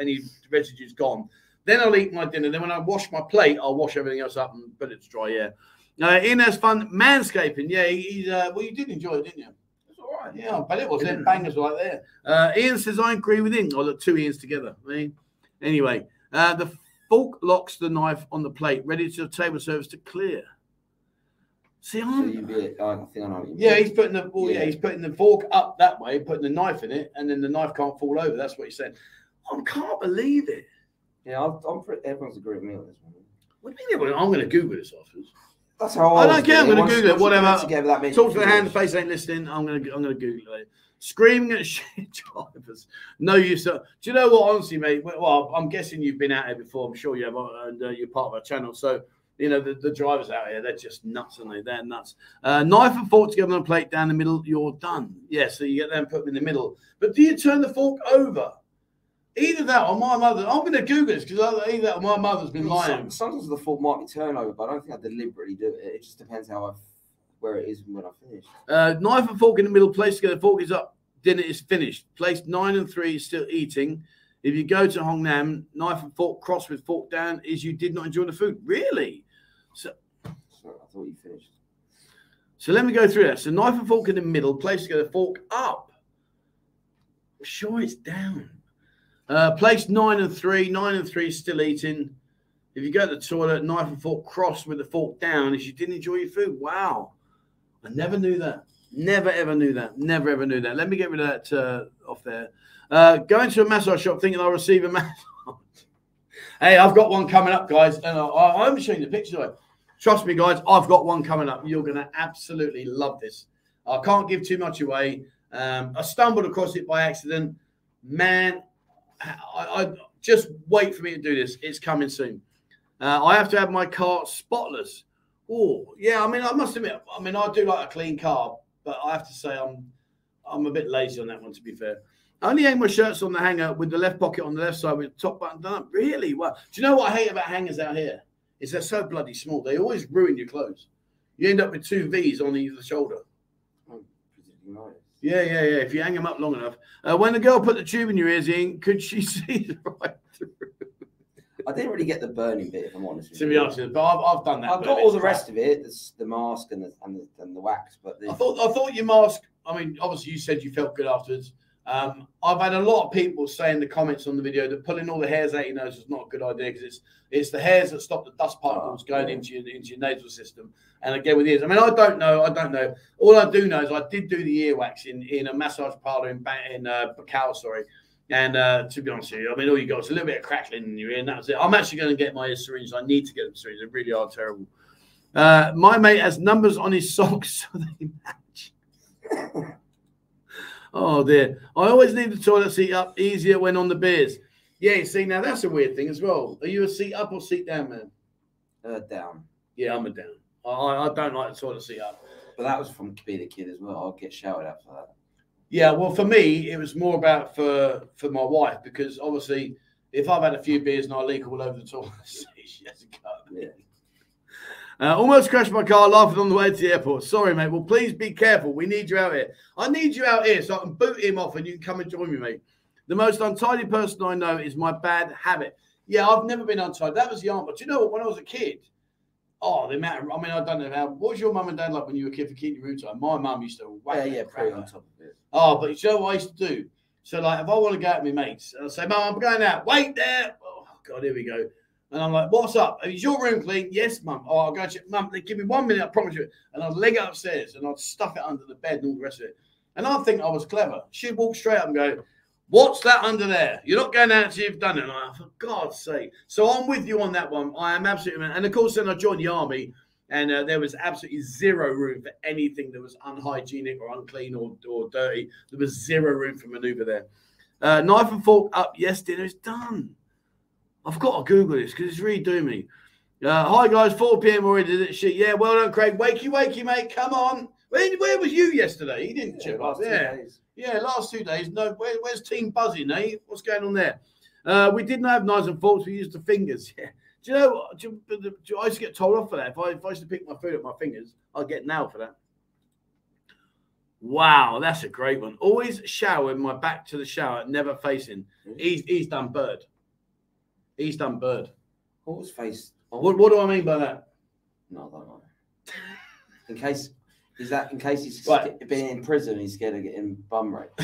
any residue's gone. Then I'll eat my dinner. Then when I wash my plate, I'll wash everything else up and put it to dry, yeah. Ian has fun manscaping. Yeah, he's well, you did enjoy it, didn't you? It's all right. Yeah, but it was them bangers right there. Ian says, I agree with him. Oh, look, two Ians together. I mean, anyway, the fork locks the knife on the plate, ready to the table service to clear. See, he's putting the he's putting the fork up that way, putting the knife in it, and then the knife can't fall over. That's what he's saying. I can't believe it. Yeah, I'm pretty. Everyone's agreed with me on this one. What do you mean? I'm going to Google this afterwards. That's how I don't care. I'm going to Google it. Whatever. Talk to the hand. The face ain't listening. I'm going to Google it. Screaming at shit drivers. No use. Do you know what? Honestly, mate. Well, I'm guessing you've been out here before. I'm sure you have, and you're part of our channel. So you know the drivers out here. They're just nuts, aren't they? They're nuts. Knife and fork together on a plate down the middle. You're done. Yeah. So you get them, put them in the middle. But do you turn the fork over? Either that or my mother. I'm going to Google this because either that or my mother's been lying. Sometimes the fork might be turned over, but I don't think I deliberately do it. It just depends where it is and when I finish. Knife and fork in the middle, placed together. Fork is up. Dinner is finished. Place 9 and 3 is still eating. If you go to Hong Nam, knife and fork cross with fork down is you did not enjoy the food. Really? Sorry, I thought you finished. So let me go through that. So knife and fork in the middle, placed together. Fork up. I'm sure it's down. Place 9 and 3. 9 and 3 still eating. If you go to the toilet, knife and fork cross with the fork down is you didn't enjoy your food. Wow. I never knew that. Never, ever knew that. Never, ever knew that. Let me get rid of that off there. Going to a massage shop thinking I'll receive a massage. Hey, I've got one coming up, guys. And I haven't shown you the picture, though. Trust me, guys. I've got one coming up. You're going to absolutely love this. I can't give too much away. I stumbled across it by accident. Man. I just wait for me to do this. It's coming soon. I have to have my car spotless. Oh, yeah. I mean, I must admit. I mean, I do like a clean car, but I have to say I'm a bit lazy on that one. To be fair, I only hang my shirts on the hanger with the left pocket on the left side with the top button done up. Really? Well, do you know what I hate about hangers out here? Is they're so bloody small. They always ruin your clothes. You end up with two V's on either shoulder. Oh, nice. Yeah. If you hang them up long enough. When the girl put the tube in your ears in, could she see right through? I didn't really get the burning bit, if I'm honest. To be honest, but I've done that. I've got all the rest of it, the mask and the wax. But I thought your mask. I mean, obviously, you said you felt good afterwards. I've had a lot of people say in the comments on the video that pulling all the hairs out your nose is not a good idea because it's the hairs that stop the dust particles going into your nasal system. And again with ears, I mean, I don't know. All I do know is I did do the earwax in a massage parlor in Bacau, sorry. And to be honest with you, I mean, all you got is a little bit of crackling in your ear, and that was it. I'm actually going to get my ears syringed. I need to get them syringed. They really are terrible. My mate has numbers on his socks so they match. Oh dear. I always leave the toilet seat up, easier when on the beers. Yeah, see, now that's a weird thing as well. Are you a seat up or seat down, man? Down. Yeah, I'm a down. I don't like the toilet seat up. But that was from being a kid as well. I'll get shouted at for that. Yeah, well, for me, it was more about for my wife, because obviously, if I've had a few beers and I leak all over the toilet, she has a cup. Yeah. Almost crashed my car laughing on the way to the airport. Sorry, mate. Well, please be careful. We need you out here. I need you out here so I can boot him off and you can come and join me, mate. The most untidy person I know is my bad habit. Yeah, I've never been untidy. That was the answer. But you know what? When I was a kid, oh, the matter. I mean, I don't know how. What was your mum and dad like when you were a kid for keeping your room tight? My mum used to whack crap on top of it. Oh, but you know what I used to do? So, like, if I want to go out with my mates, I'll say, Mum, I'm going out. Wait there. Oh, God, here we go. And I'm like, what's up? Is your room clean? Yes, Mum. Oh, I'll go check. Mum, give me 1 minute, I promise you. And I'd leg it upstairs and I'd stuff it under the bed and all the rest of it. And I think I was clever. She'd walk straight up and go, what's that under there? You're not going out until you've done it. And I, for God's sake. So I'm with you on that one. I am absolutely. And of course, then I joined the army, and there was absolutely zero room for anything that was unhygienic or unclean or dirty. There was zero room for maneuver there. Knife and fork up. Yes, dinner is done. I've got to Google this because it's really doing me. Hi, guys. 4 p.m. already. Did it? Shit. Yeah, well done, Craig. Wakey, wakey, mate. Come on. Where was you yesterday? He didn't chip up. Yeah. Yeah, last 2 days. No, where's Team Buzzy, Nate? What's going on there? We didn't have knives and forks. We used the fingers. Yeah. Do you know? I used to get told off for that. If I used to pick my food up with my fingers, I'd get nailed for that. Wow, that's a great one. Always shower with my back to the shower, never facing. He's done bird. He's done bird. Always face. What do I mean by that? No, I don't know. In case. Is that in case he's right. Being in prison, he's scared of getting bum raped?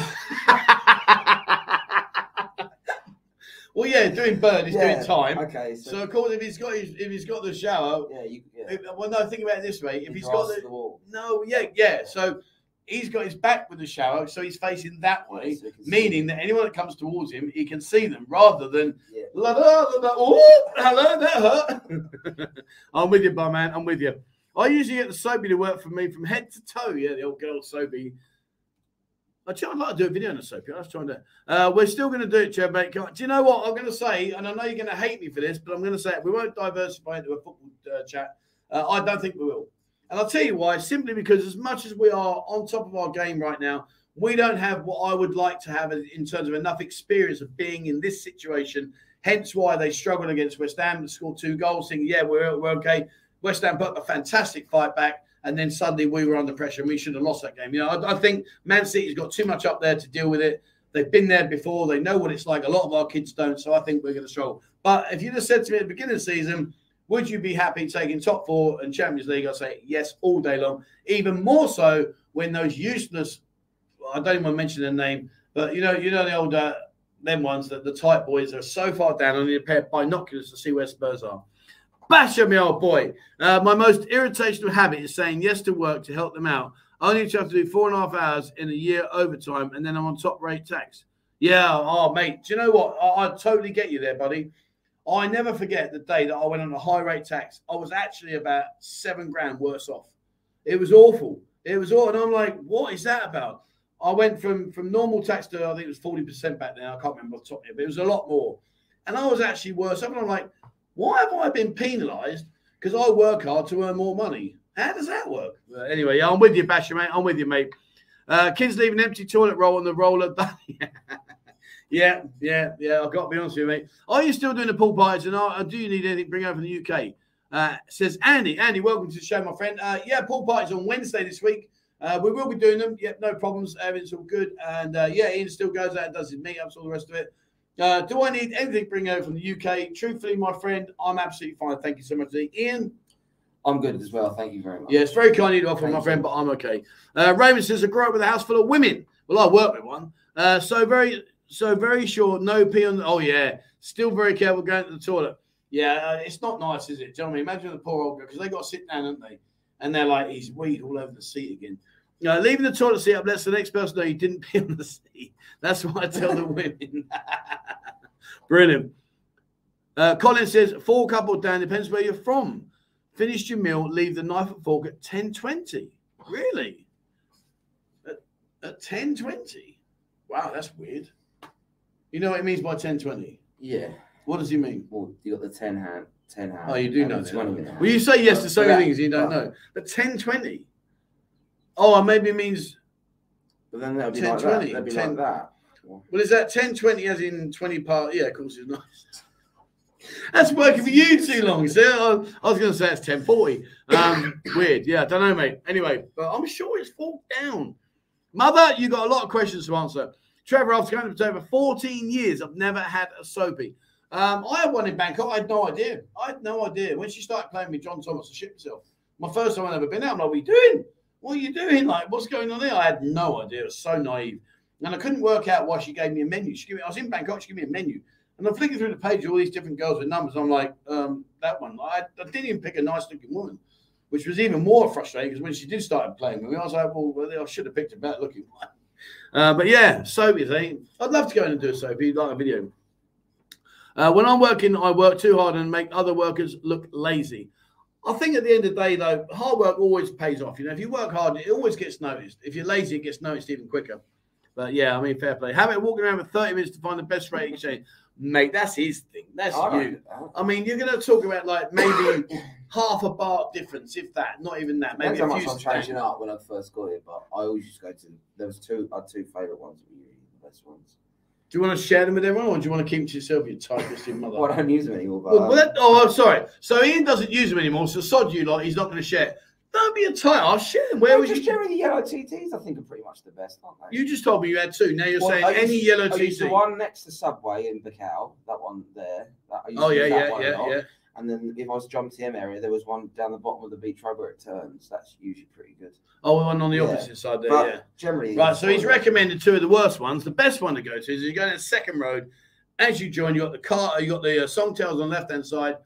Well, yeah, doing bird is doing time. Okay, so of course, if he's got the shower, well, no, think about it this way: if he's got the wall, so he's got his back with the shower, so he's facing that way, so meaning that anyone that comes towards him, he can see them rather than oh, hello, that hurt. I'm with you, bum man. I'm with you. I usually get the Sobe to work for me from head to toe. Yeah, the old good old Sobe. I'd like to do a video on the Sobe. I was trying to. We're still going to do it, Trev, mate. Do you know what I'm going to say? And I know you're going to hate me for this, but I'm going to say it. We won't diversify into a football chat. I don't think we will. And I'll tell you why. Simply because as much as we are on top of our game right now, we don't have what I would like to have in terms of enough experience of being in this situation. Hence why they struggled against West Ham and scored 2 goals, thinking, yeah, we're okay. West Ham put a fantastic fight back, and then suddenly we were under pressure and we should have lost that game. You know, I think Man City's got too much up there to deal with it. They've been there before. They know what it's like. A lot of our kids don't, so I think we're going to struggle. But if you just said to me at the beginning of the season, would you be happy taking top 4 and Champions League? I'd say yes all day long, even more so when those useless – I don't even want to mention their name, but you know the old them ones, that the tight boys are so far down, I need a pair of binoculars to see where Spurs are. Basher, me old boy. My most irritational habit is saying yes to work to help them out. I only have to do 4.5 hours in a year overtime, and then I'm on top rate tax. Yeah, oh, mate. Do you know what? I totally get you there, buddy. I never forget the day that I went on a high rate tax. I was actually about 7 grand worse off. It was awful. It was awful. And I'm like, what is that about? I went from normal tax to, I think it was 40% back then. I can't remember off the top of it, but it was a lot more. And I was actually worse off. And I'm like, why have I been penalised because I work hard to earn more money? How does that work? Anyway, I'm with you, Basher, mate. I'm with you, mate. Kids leave an empty toilet roll on the roller. Yeah. I've got to be honest with you, mate. Are you still doing the pool parties? And do you need anything? Bring over from the UK. Says Andy. Andy, welcome to the show, my friend. Yeah, pool parties on Wednesday this week. We will be doing them. Yep, no problems. Everything's all good. And yeah, Ian still goes out and does his meetups, all the rest of it. Do I need anything bring over from the UK? Truthfully, my friend, I'm absolutely fine. Thank you so much. Ian? I'm good as well. Thank you very much. Yeah, it's very kind of you to offer, my friend, but I'm okay. Raymond says, I grew up with a house full of women. Well, I work with one. So very sure. No pee on the... Oh, yeah. Still very careful going to the toilet. Yeah, it's not nice, is it? Do you know what I mean? Imagine the poor old girl, because they got to sit down, haven't they? And they're like, he's weed all over the seat again. Leaving the toilet seat up lets the next person know you didn't pee on the seat. That's what I tell the women. Brilliant. Colin says, 4 couple down, depends where you're from. Finish your meal, leave the knife and fork at 10:20. Really? At 10:20? Wow, that's weird. You know what it means by 10:20? Yeah. What does he mean? Well, you got the 10 hand. Oh, you do know that. Well, you say yes to so many things you don't know. But 10:20. Oh, and maybe it means. But then that'd be 10:20. That'd be like that. Well, is that 10:20 as in 20 past? Yeah, of course it's not. That's working for you too long. See, I was going to say it's 10:40. Weird. Yeah, I don't know, mate. Anyway, but I'm sure it's fall down. Mother, you got a lot of questions to answer. Trevor, after going to Pattaya for 14 years, I've never had a soapie. I had one in Bangkok. I had no idea. When she started playing with John Thomas, I shit myself. My first time I'd ever been out. I'm like, what are you doing? What are you doing? Like, what's going on there? I had no idea. It was so naive. And I couldn't work out why she gave me a menu. I was in Bangkok. She gave me a menu. And I'm flicking through the page of all these different girls with numbers. I'm like, that one. I didn't even pick a nice-looking woman, which was even more frustrating because when she did start playing with me, I was like, well, I should have picked a better-looking one. But, yeah, soapies, eh? I'd love to go in and do a soapie, like a video. When I'm working, I work too hard and make other workers look lazy. I think at the end of the day, though, hard work always pays off. You know, if you work hard, it always gets noticed. If you're lazy, it gets noticed even quicker. But, yeah, I mean, fair play. How about walking around for 30 minutes to find the best rate exchange? Mate, that's his thing. That's you. I mean, you're going to talk about, like, maybe half a bar difference, if that. Not even that. Maybe that's how much I'm changing up when I first got it, but I always used to go to – there was two favourite ones that we used, the best ones. Do you want to share them with everyone, or do you want to keep them to yourself? You typist, your mother. Well, I don't use them anymore. But, I'm sorry. So Ian doesn't use them anymore, so sod you lot. He's not going to share. Don't be a tight. I'll share them. Where was you? Just sharing the yellow TTs, I think, are pretty much the best, aren't they? You just told me you had two. Now you're saying any yellow TT. The one next to Subway in Bacau, that one there. Yeah. And then if I was Jomtien area, there was one down the bottom of the beach right where it turns. That's usually pretty good. Oh, one on the opposite side there, but generally. Right, so he's recommended two of the worst ones. The best one to go to is you go down Second Road. As you join, you got the car, you got the Songtels on the left-hand side.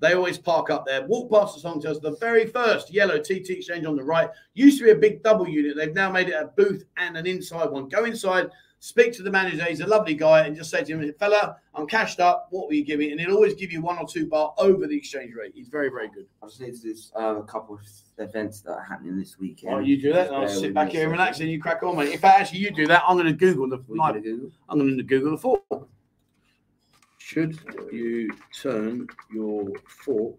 They always park up there. Walk past the Songtels. The very first yellow TT exchange on the right used to be a big double unit. They've now made it a booth and an inside one. Go inside. Speak to the manager, he's a lovely guy, and just say to him, fella, I'm cashed up, what will you give me? And he'll always give you one or two bar over the exchange rate. He's very, very good. I just need to do a couple of events that are happening this weekend. Oh, you do that, and I'll sit back here and relax, and you crack on, mate. If actually you do that, I'm going to Google the fork. I'm going to Google the fork. Should you turn your fork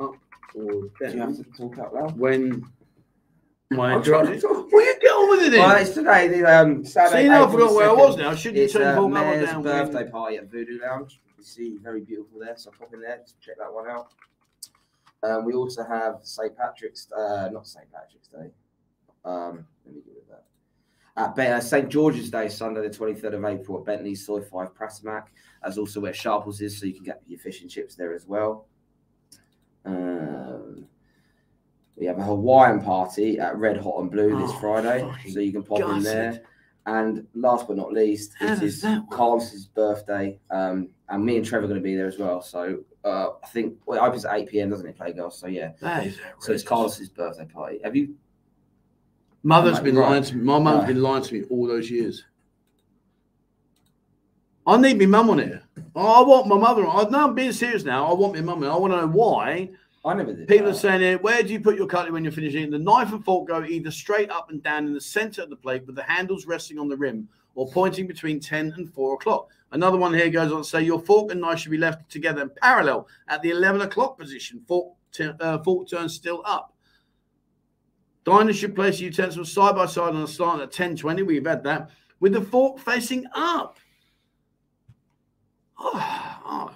up or down? Do you have to talk out loud? When... Well, you get on with it then. Well, it's today, Saturday. See, now I forgot where I was now. Shouldn't you turn the whole mayor's down? Birthday party at Voodoo Lounge. You see, very beautiful there. So pop in there, check that one out. We also have St. Patrick's, not St. Patrick's Day. Let me get rid of that. St. George's Day, Sunday the 23rd of April at Bentley's, Soibecal, Prasimac. That's also where Sharples is, so you can get your fish and chips there as well. We have a Hawaiian party at Red Hot and Blue this Friday, so you can pop in there. And last but not least, this is Carl's birthday, and me and Trevor are going to be there as well. So I think it opens at 8 PM, doesn't it, Playgirls? So yeah, that is outrageous. So it's Carl's birthday party. Have you? Mother's been lying to me. My mum's been lying to me all those years. I need my mum on here. I want my mother on. No, I'm being serious now. I want my mum on. I want to know why. I never did. People are saying here, where do you put your cutlery when you're finishing eating? The knife and fork go either straight up and down in the center of the plate with the handles resting on the rim or pointing between 10 and 4 o'clock. Another one here goes on to say your fork and knife should be left together and parallel at the 11 o'clock position. Fork turn still up. Diners should place utensils side by side on a slant at 10:20. We've had that. With the fork facing up. I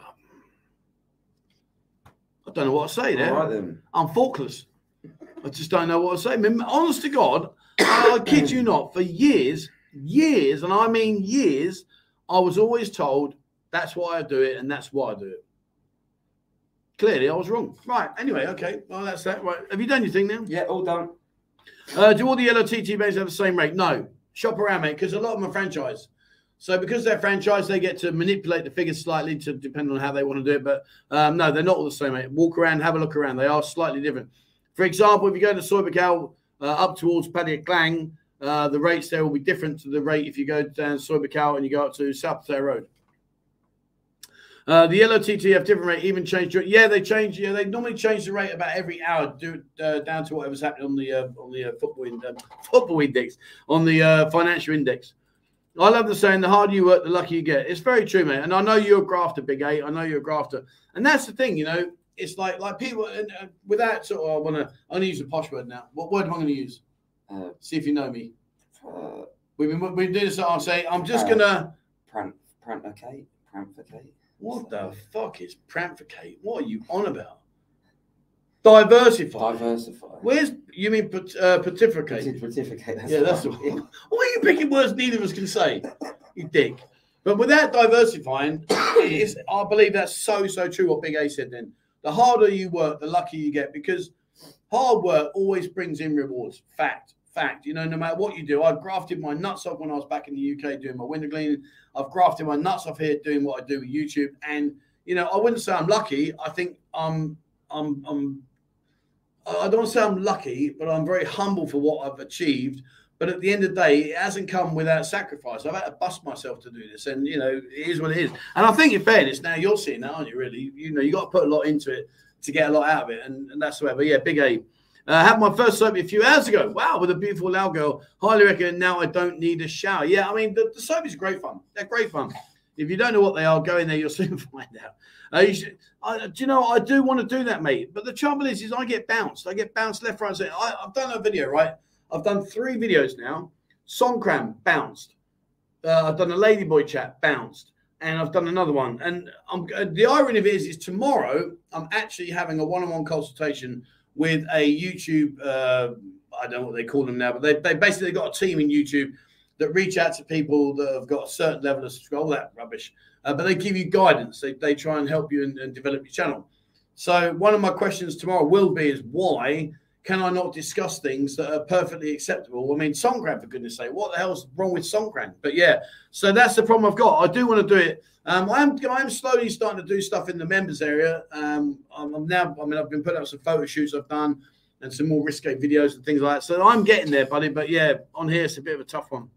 don't know what to say there. All right, then. I'm forkless. I just don't know what to say. I mean, honest to God, I kid you not, for years, and I mean years, I was always told that's why I do it and that's why I do it. Clearly, I was wrong. Right. Anyway, okay. Well, that's that. Right. Have you done your thing now? Yeah, all done. Do all the yellow TT bands have the same rate? No. Shop around, mate, because a lot of them are franchise. So because they're franchised, they get to manipulate the figures slightly to depend on how they want to do it. But no, they're not all the same, mate. Walk around, have a look around. They are slightly different. For example, if you go to Soibecal up towards Padraig Lang, the rates there will be different to the rate if you go down Soibecal and you go up to Southfair Road. The yellow TTF different rate, even changed. Yeah, they change. Yeah, they normally change the rate about every hour, down to whatever's happening on the football index, on the financial index. I love the saying: the harder you work, the luckier you get. It's very true, mate. And I know you're a grafter, Big A. I know you're a grafter, and that's the thing, you know. It's like people, and without sort of, I'm going to use a posh word now. What word am I going to use? See if you know me. We've been doing this. I'll say, I'm just going to. Pranficate. Pranficate. What the fuck is pranficate? What are you on about? Diversify. Diversify. Where's, you mean pontificate? Pontificate. Yeah, that's the one. Why are you picking words neither of us can say? You dick. But without diversifying, I believe that's so true what Big A said then. The harder you work, the luckier you get, because hard work always brings in rewards. Fact. You know, no matter what you do, I grafted my nuts off when I was back in the UK doing my window cleaning. I've grafted my nuts off here doing what I do with YouTube. And, you know, I wouldn't say I'm lucky. I think I don't say I'm lucky, but I'm very humble for what I've achieved. But at the end of the day, it hasn't come without sacrifice. I've had to bust myself to do this. And, you know, it is what it is. And I think in fairness, now you're seeing that, aren't you, really? You know, you got to put a lot into it to get a lot out of it. And that's the way. But, yeah, Big A. I had my first soapie a few hours ago. Wow, with a beautiful Lao girl. Highly recommend. Now I don't need a shower. Yeah, I mean, the soapies are great fun. They're great fun. If you don't know what they are, go in there. You'll soon find out. Do you know, I do want to do that, mate. But the trouble is I get bounced. I get bounced left, right, and center. I've done a video, right? I've done 3 videos now. Songkran bounced. I've done a ladyboy chat bounced, and I've done another one. And the irony of it is tomorrow I'm actually having a one-on-one consultation with a YouTube. I don't know what they call them now, but they basically got a team in YouTube that reach out to people that have got a certain level of subscribe, all that rubbish. But they give you guidance. They try and help you and develop your channel. So one of my questions tomorrow will be is why can I not discuss things that are perfectly acceptable? I mean, Songkran, for goodness sake, what the hell's wrong with Songkran? But yeah, so that's the problem I've got. I do want to do it. I'm slowly starting to do stuff in the members area. I've been putting up some photo shoots I've done and some more risque videos and things like that. So I'm getting there, buddy. But yeah, on here, it's a bit of a tough one.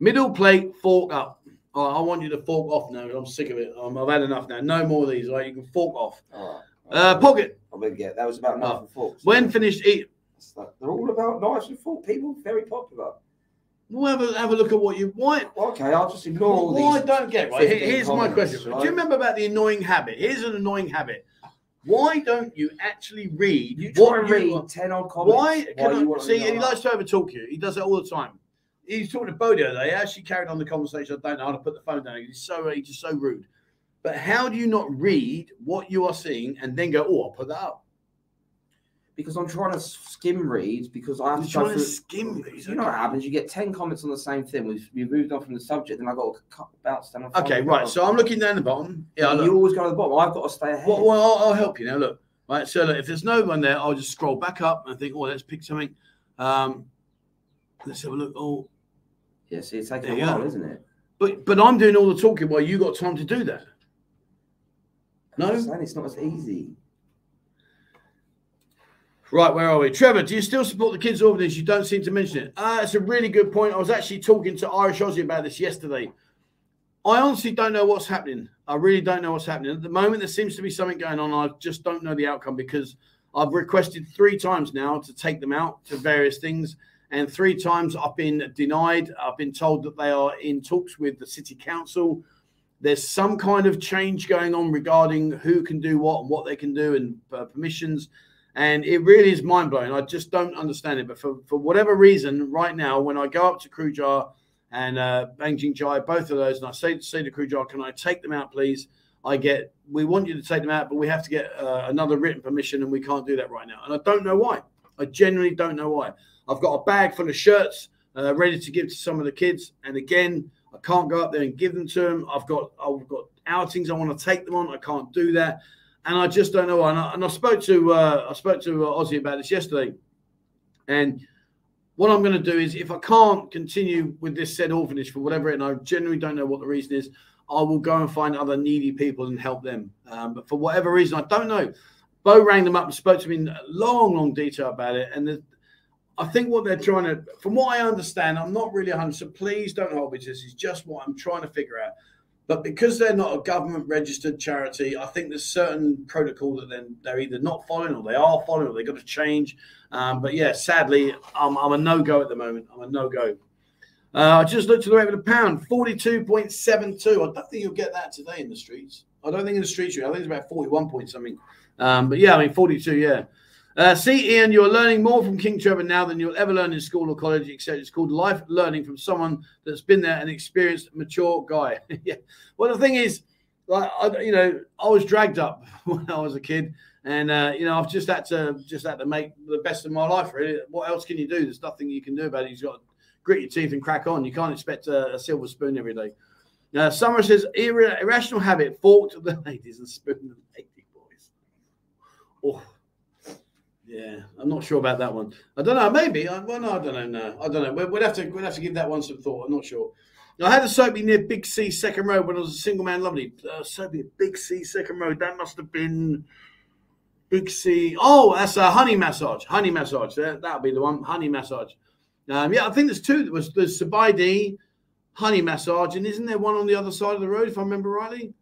Middle plate, fork up. Oh, I want you to fork off now. I'm sick of it. I've had enough now. No more of these. Right? You can fork off. All right. Pocket. I would get that was about knife and forks. When finished eating, they're all about knives and forks. People very popular. Well, have a look at what you want. Okay, I'll just ignore all these. What I don't get right. Here's my question. Right? Do you remember about the annoying habit? Here's an annoying habit. Why don't you actually read? You try and read 10-odd comments. Why? See, he likes to overtalk you. He does it all the time. He's talking to Bodhi. They actually carried on the conversation. I don't know how to put the phone down. He's just so rude. But how do you not read what you are seeing and then go, oh, I'll put that up? Because I'm trying to skim read because I have to try to skim read. You know what happens? You get 10 comments on the same thing. We've moved on from the subject, and I got to bounce down. Okay, right. So I'm looking down the bottom. Yeah, you always go to the bottom. I've got to stay ahead. Well, I'll help you now. Look, right. So look, if there's no one there, I'll just scroll back up and think, oh, let's pick something. Let's have a look. Oh, yeah. See, it's taking a while, isn't it? But I'm doing all the talking while you got time to do that. No, it's not as easy. Right, where are we? Trevor, do you still support the kids' orphanage? You don't seem to mention it. It's a really good point. I was actually talking to Irish Aussie about this yesterday. I honestly don't know what's happening. I really don't know what's happening. At the moment, there seems to be something going on. I just don't know the outcome because I've requested 3 times now to take them out to various things. And 3 times I've been denied. I've been told that they are in talks with the city council. There's some kind of change going on regarding who can do what and what they can do and permissions. And it really is mind-blowing. I just don't understand it. But for whatever reason, right now, when I go up to Crew Jar and Bang Jing Jai, both of those, and I say to Crew Jar, can I take them out, please? We want you to take them out, but we have to get another written permission, and we can't do that right now. And I don't know why. I genuinely don't know why. I've got a bag full of shirts ready to give to some of the kids. And again, I can't go up there and give them to them. I've got outings I want to take them on. I can't do that, and I just don't know why. And I spoke to Ozzy about this yesterday. And what I'm going to do is, if I can't continue with this said orphanage for whatever, and I generally don't know what the reason is, I will go and find other needy people and help them. But for whatever reason, I don't know. Bo rang them up and spoke to me in long detail about it, and I think what they're trying to, from what I understand, I'm not really 100%, so please don't hold me to this. It's just what I'm trying to figure out. But because they're not a government-registered charity, I think there's certain protocol that then they're either not following or they are following or they've got to change. But, yeah, sadly, I'm a no-go at the moment. I'm a no-go. I just looked to the rate of the pound, 42.72. I don't think you'll get that today in the streets. I don't think in the streets. I think it's about 41 point something. But, yeah, I mean, 42, yeah. See, Ian, you're learning more from King Trevor now than you'll ever learn in school or college, etc. It's called life learning from someone that's been there, an experienced, mature guy. Yeah. Well, the thing is, like, I was dragged up when I was a kid, and I've just had to make the best of my life. Really, what else can you do? There's nothing you can do about it. You've got to grit your teeth and crack on. You can't expect a silver spoon every day. Summer says irrational habit, forked the ladies and spooned the lady boys. Oh. Yeah, I'm not sure about that one. I don't know. Maybe. Well, no, I don't know. No, I don't know. We'll have to give that one some thought. I'm not sure. Now, I had a soapy near Big C, Second Road when I was a single man. Lovely soapy at Big C, Second Road. That must have been Big C. Oh, that's a Honey Massage. Honey Massage. Yeah, that'll be the one. Honey Massage. Yeah, I think there's two. There's Sabai Dee, Honey Massage, and isn't there one on the other side of the road if I remember rightly?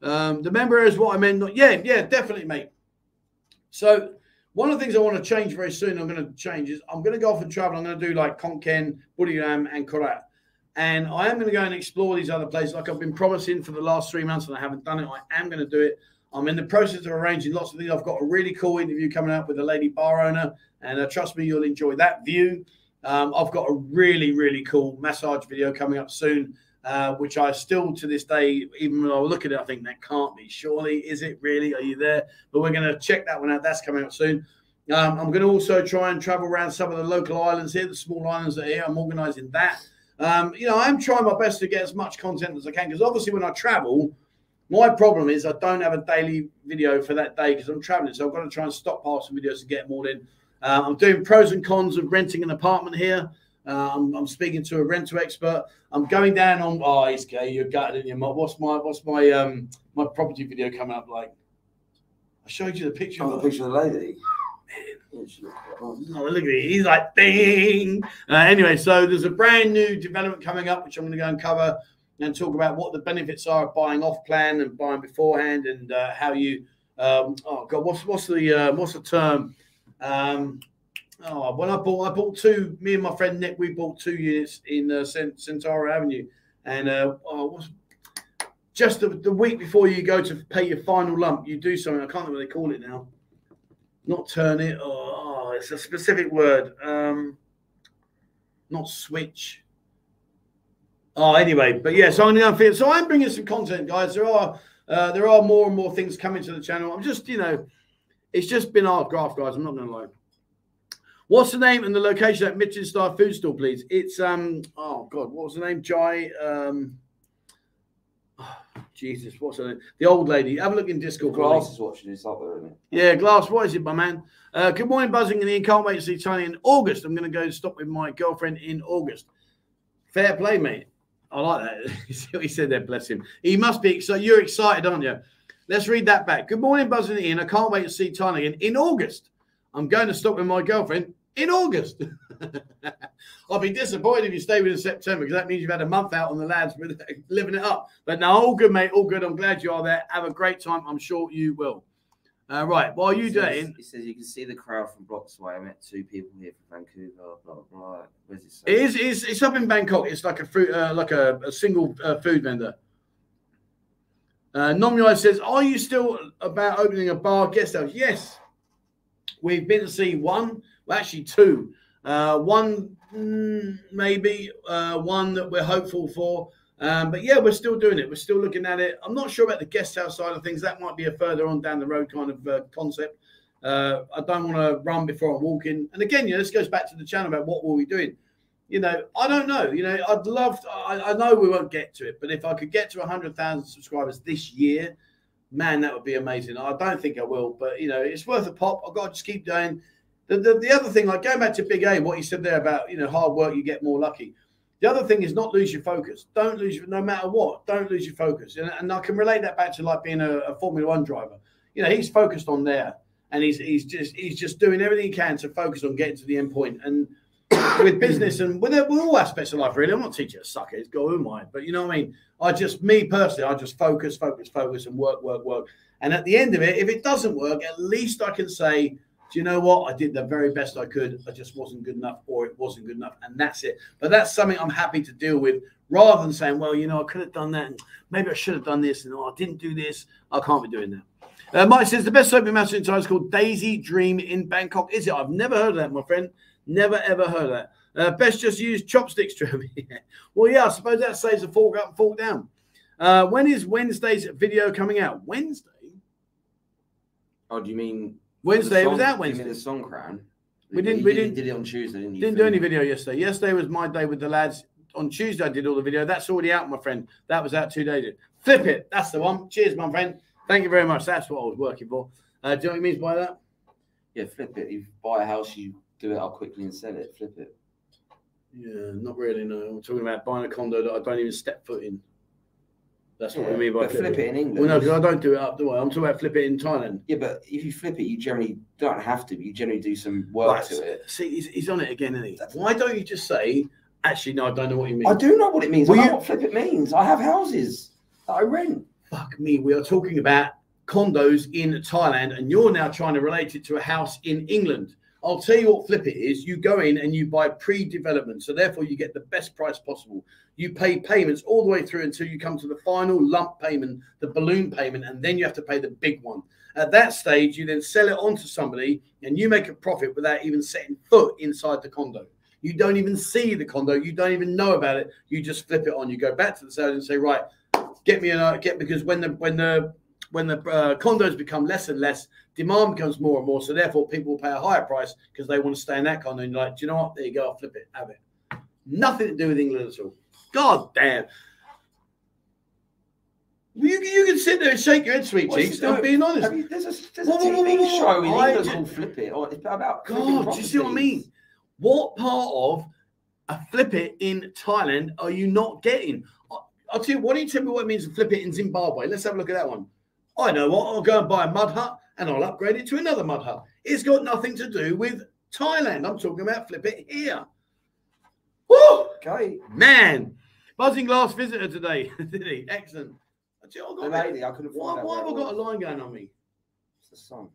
The member is what I meant. Yeah, definitely, mate. So. One of the things I want to change very soon, I'm going to go off and travel. I'm going to do like Khon Kaen, Buriram, and Korat. And I am going to go and explore these other places like I've been promising for the last 3 months and I haven't done it. I am going to do it. I'm in the process of arranging lots of things. I've got a really cool interview coming up with a lady bar owner. And trust me, you'll enjoy that view. I've got a really, really cool massage video coming up soon, which I still to this day, even when I look at it, I think that can't be. Surely, is it really? Are you there? But we're going to check that one out. That's coming out soon. I'm going to also try and travel around some of the local islands here, the small islands that are here. I'm organising that. I am trying my best to get as much content as I can because obviously when I travel, my problem is I don't have a daily video for that day because I'm travelling. So I've got to try and stockpile some videos to get more in. I'm doing pros and cons of renting an apartment here. I'm speaking to a rental expert. I'm going down on. Oh, it's gay. You're gutted in your mouth. What's my property video coming up like? I showed you the picture. Oh, the picture of the lady. Man, oh, look at it. He's like ding. Anyway, so there's a brand new development coming up, which I'm going to go and cover and talk about what the benefits are of buying off plan and buying beforehand, and how you. Oh God, what's the term? When I bought two. Me and my friend Nick, we bought 2 units in Centara Avenue, and just the week before you go to pay your final lump, you do something. I can't remember what they call it now. Not turn it. Oh, it's a specific word. Not switch. Oh, anyway, but yeah. So I'm going to feel. So I'm bringing some content, guys. There are more and more things coming to the channel. I'm just, it's just been hard graft, guys. I'm not going to lie. What's the name and the location of that Michelin star food store, please? It's what was the name? Jai, Jesus, what's her name? The old lady. Have a look in Discord. Glass is watching. It's up there, isn't it? Yeah, Glass. What is it, my man? Good morning, buzzing and Ian. Can't wait to see Tony in August. I'm going to go stop with my girlfriend in August. Fair play, mate. I like that. See what he said there. Bless him. He must be. So you're excited, aren't you? Let's read that back. Good morning, buzzing and Ian. I can't wait to see Tony in August. I'm going to stop with my girlfriend in August. I'll be disappointed if you stay with us in September because that means you've had a month out on the lads with living it up. But no, all good, mate. All good. I'm glad you are there. Have a great time. I'm sure you will. Right. While you doing, it says you can see the crowd from blocks away. I met 2 people here from Vancouver. Blah blah blah. Where's it? It's up in Bangkok. It's like a fruit, like a single food vendor. Nomyai says, "Are you still about opening a bar guest house?" Yes. We've been to see 1, well, actually 2. One that we're hopeful for. But, yeah, we're still doing it. We're still looking at it. I'm not sure about the guest house side of things. That might be a further on down the road kind of concept. I don't want to run before I'm walking. And, again, this goes back to the channel about what were we doing. I don't know. I'd love to, I know we won't get to it, but if I could get to 100,000 subscribers this year, man, that would be amazing. I don't think I will, but, it's worth a pop. I've got to just keep going. The other thing, like going back to Big A, what you said there about, hard work, you get more lucky. The other thing is not lose your focus. Don't lose, no matter what, don't lose your focus. And I can relate that back to like being a Formula 1 driver. He's focused on there and he's just doing everything he can to focus on getting to the end point. And with business and with all aspects of life, really. I'm not teaching a sucker. It's got in mind. But you know what I mean? Me personally, I just focus and work. And at the end of it, if it doesn't work, at least I can say, do you know what? I did the very best I could. I just wasn't good enough, or it wasn't good enough. And that's it. But that's something I'm happy to deal with, rather than saying, well, you know, I could have done that, and maybe I should have done this, and oh, I didn't do this. I can't be doing that. Mike says, the best soap in Manchester is called Daisy Dream in Bangkok. Is it? I've never heard of that, my friend. Never, ever heard of that. Best just use chopsticks, Trevor. Well, yeah, I suppose that saves a fork up and fork down. When is Wednesday's video coming out? Wednesday? Oh, do you mean... Wednesday, it was out Wednesday. You mean the Songkran? We did it on Tuesday, didn't you? Didn't do any video yesterday. Yesterday was my day with the lads. On Tuesday, I did all the video. That's already out, my friend. That was out 2 days ago. Flip it. That's the one. Cheers, my friend. Thank you very much. That's what I was working for. Do you know what he means by that? Yeah, flip it. You buy a house, you do it up quickly and sell it. Flip it. Yeah, not really, no. I'm talking about buying a condo that I don't even step foot in. That's what I mean by flip it in England. Well, no, because I don't do it up, do I? I'm talking about flip it in Thailand. Yeah, but if you flip it, you generally don't have to. But you generally do some work to it. See, he's on it again, isn't he? Why don't you just say, actually, no, I don't know what you mean. I do know what it means. I know what flip it means. I have houses that I rent. Fuck me. We are talking about condos in Thailand, and you're now trying to relate it to a house in England. I'll tell you what flip it is. You go in and you buy pre-development. So therefore you get the best price possible. You pay payments all the way through until you come to the final lump payment, the balloon payment, and then you have to pay the big one. At that stage, you then sell it on to somebody and you make a profit without even setting foot inside the condo. You don't even see the condo. You don't even know about it. You just flip it on. You go back to the sales and say, right, get me an because when the condos become less and less, demand becomes more and more, so therefore people will pay a higher price because they want to stay in that condo. And you're like, do you know what? There you go, I'll flip it, have it. Nothing to do with England at all. God damn. You can sit there and shake your head, sweet cheeks. I'm being honest. There's a TV show in England called Flip It. It's about God, do you see what I mean? What part of a flip it in Thailand are you not getting? I'll tell you, why don't you tell me what it means to flip it in Zimbabwe? Let's have a look at that one. I know what, I'll go and buy a mud hut and I'll upgrade it to another mud hut. It's got nothing to do with Thailand. I'm talking about flip it here. Woo! Okay. Man. Buzzing last visitor today, did he? Excellent. Why have I got a line going on me? It's the sun.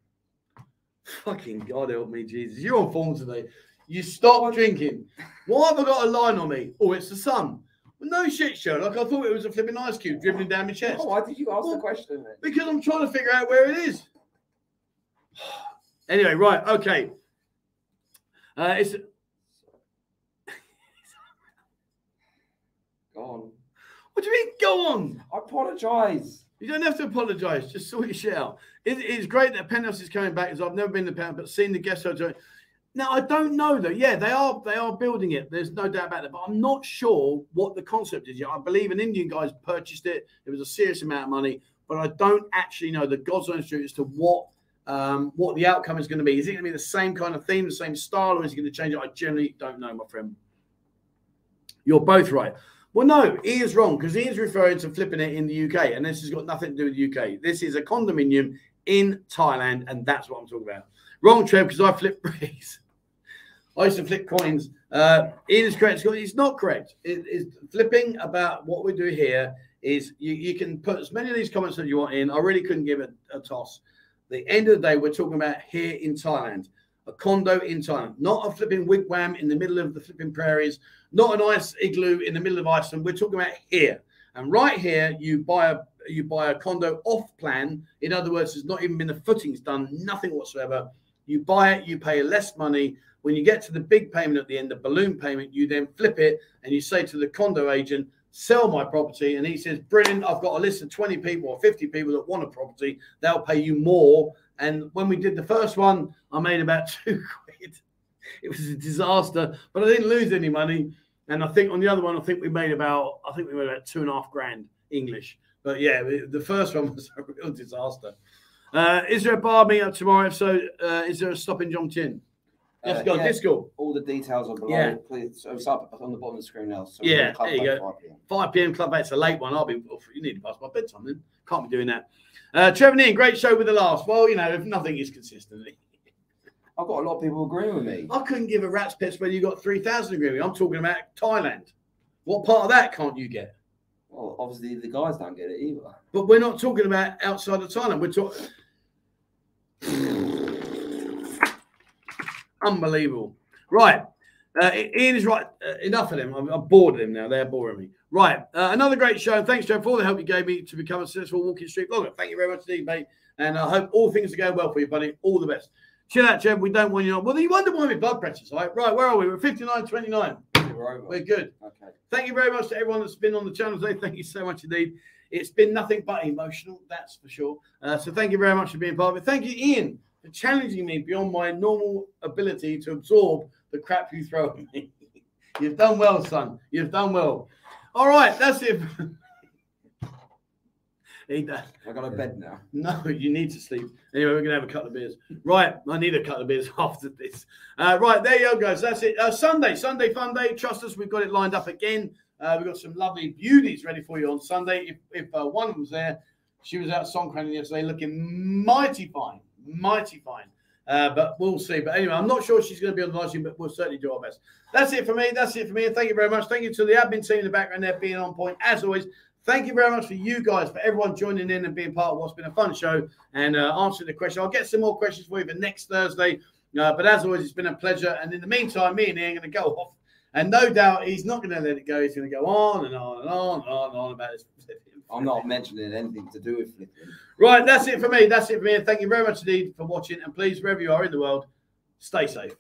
Fucking God help me, Jesus. You're on form today. You stop drinking. Why have I got a line on me? Oh, it's the sun. No shit, Sherlock. I thought it was a flipping ice cube dribbling down my chest. Oh, why did you ask the question then? Because I'm trying to figure out where it is. Anyway, right. Okay. It's go on. What do you mean, go on? I apologise. You don't have to apologise. Just sort your shit out. It's great that Penthouse is coming back, because I've never been to Penthouse, but seen the guest hotel. Now, I don't know, though. Yeah, they are building it. There's no doubt about it. But I'm not sure what the concept is yet. I believe an Indian guy's purchased it. It was a serious amount of money. But I don't actually know the God's own truth as to what the outcome is going to be. Is it going to be the same kind of theme, the same style, or is it going to change it? I generally don't know, my friend. You're both right. Well, no, he is wrong, because he is referring to flipping it in the UK. And this has got nothing to do with the UK. This is a condominium in Thailand, and that's what I'm talking about. Wrong, Trev, because I flip bricks. I used to flip coins. Ian is correct. It's not correct. It's flipping about what we do here is you can put as many of these comments that you want in. I really couldn't give it a toss. The end of the day, we're talking about here in Thailand, a condo in Thailand, not a flipping wigwam in the middle of the flipping prairies, not an ice igloo in the middle of Iceland. We're talking about here. And right here, you buy a condo off plan. In other words, there's not even been the footings done, nothing whatsoever. You buy it, you pay less money. When you get to the big payment at the end, the balloon payment, you then flip it and you say to the condo agent, sell my property. And he says, brilliant, I've got a list of 20 people or 50 people that want a property. They'll pay you more. And when we did the first one, I made about £2. It was a disaster, but I didn't lose any money. And I think on the other one, I think we made about £2,500 English. But yeah, the first one was a real disaster. Is there a bar meetup tomorrow? If so, is there a stop in Jomtien? Let's go on Discord. All the details are below. Yeah. Please, it's up on the bottom of the screen now. So yeah, there you go. 5 p.m. club. It's a late one. You need to pass my bedtime then. Can't be doing that. Trevor Ian, great show with the last. Well, you know, if nothing is consistent. I've got a lot of people agreeing with me. I couldn't give a rat's piss whether you got 3,000 agreeing with me. I'm talking about Thailand. What part of that can't you get? Well, obviously the guys don't get it either. But we're not talking about outside of Thailand. We're talking... Unbelievable. Right. Ian is right. Enough of them. I'm bored of them now. They're boring me. Right. Another great show. Thanks, Joe, for all the help you gave me to become a successful walking street vlogger. Thank you very much indeed, mate. And I hope all things are going well for you, buddy. All the best. Chill out, Jeb. We don't want you on. Well, you wonder why my blood pressure's high. Right, where are we? We're 59.29. We're good. Okay. Thank you very much to everyone that's been on the channel today. Thank you so much indeed. It's been nothing but emotional, that's for sure. So thank you very much for being part of it. Thank you, Ian, for challenging me beyond my normal ability to absorb the crap you throw at me. You've done well, son. You've done well. All right, that's it. I got a bed now. No, you need to sleep. Anyway, we're going to have a couple of beers. Right, I need a couple of beers after this. Right, there you go, guys. That's it. Sunday fun day. Trust us, we've got it lined up again. We've got some lovely beauties ready for you on Sunday. If one of them's there, she was out Songkran yesterday looking mighty fine, mighty fine. But we'll see. But anyway, I'm not sure she's going to be on the live stream, but we'll certainly do our best. That's it for me. That's it for me. And thank you very much. Thank you to the admin team in the background there being on point as always. Thank you very much for you guys, for everyone joining in and being part of what's been a fun show and answering the question. I'll get some more questions for you for next Thursday. But as always, it's been a pleasure. And in the meantime, me and Ian are going to go off. And no doubt he's not going to let it go. He's going to go on and on and on and on and on about this. I'm not mentioning anything to do with it. Right, that's it for me. That's it for me. Thank you very much indeed for watching. And please, wherever you are in the world, stay safe.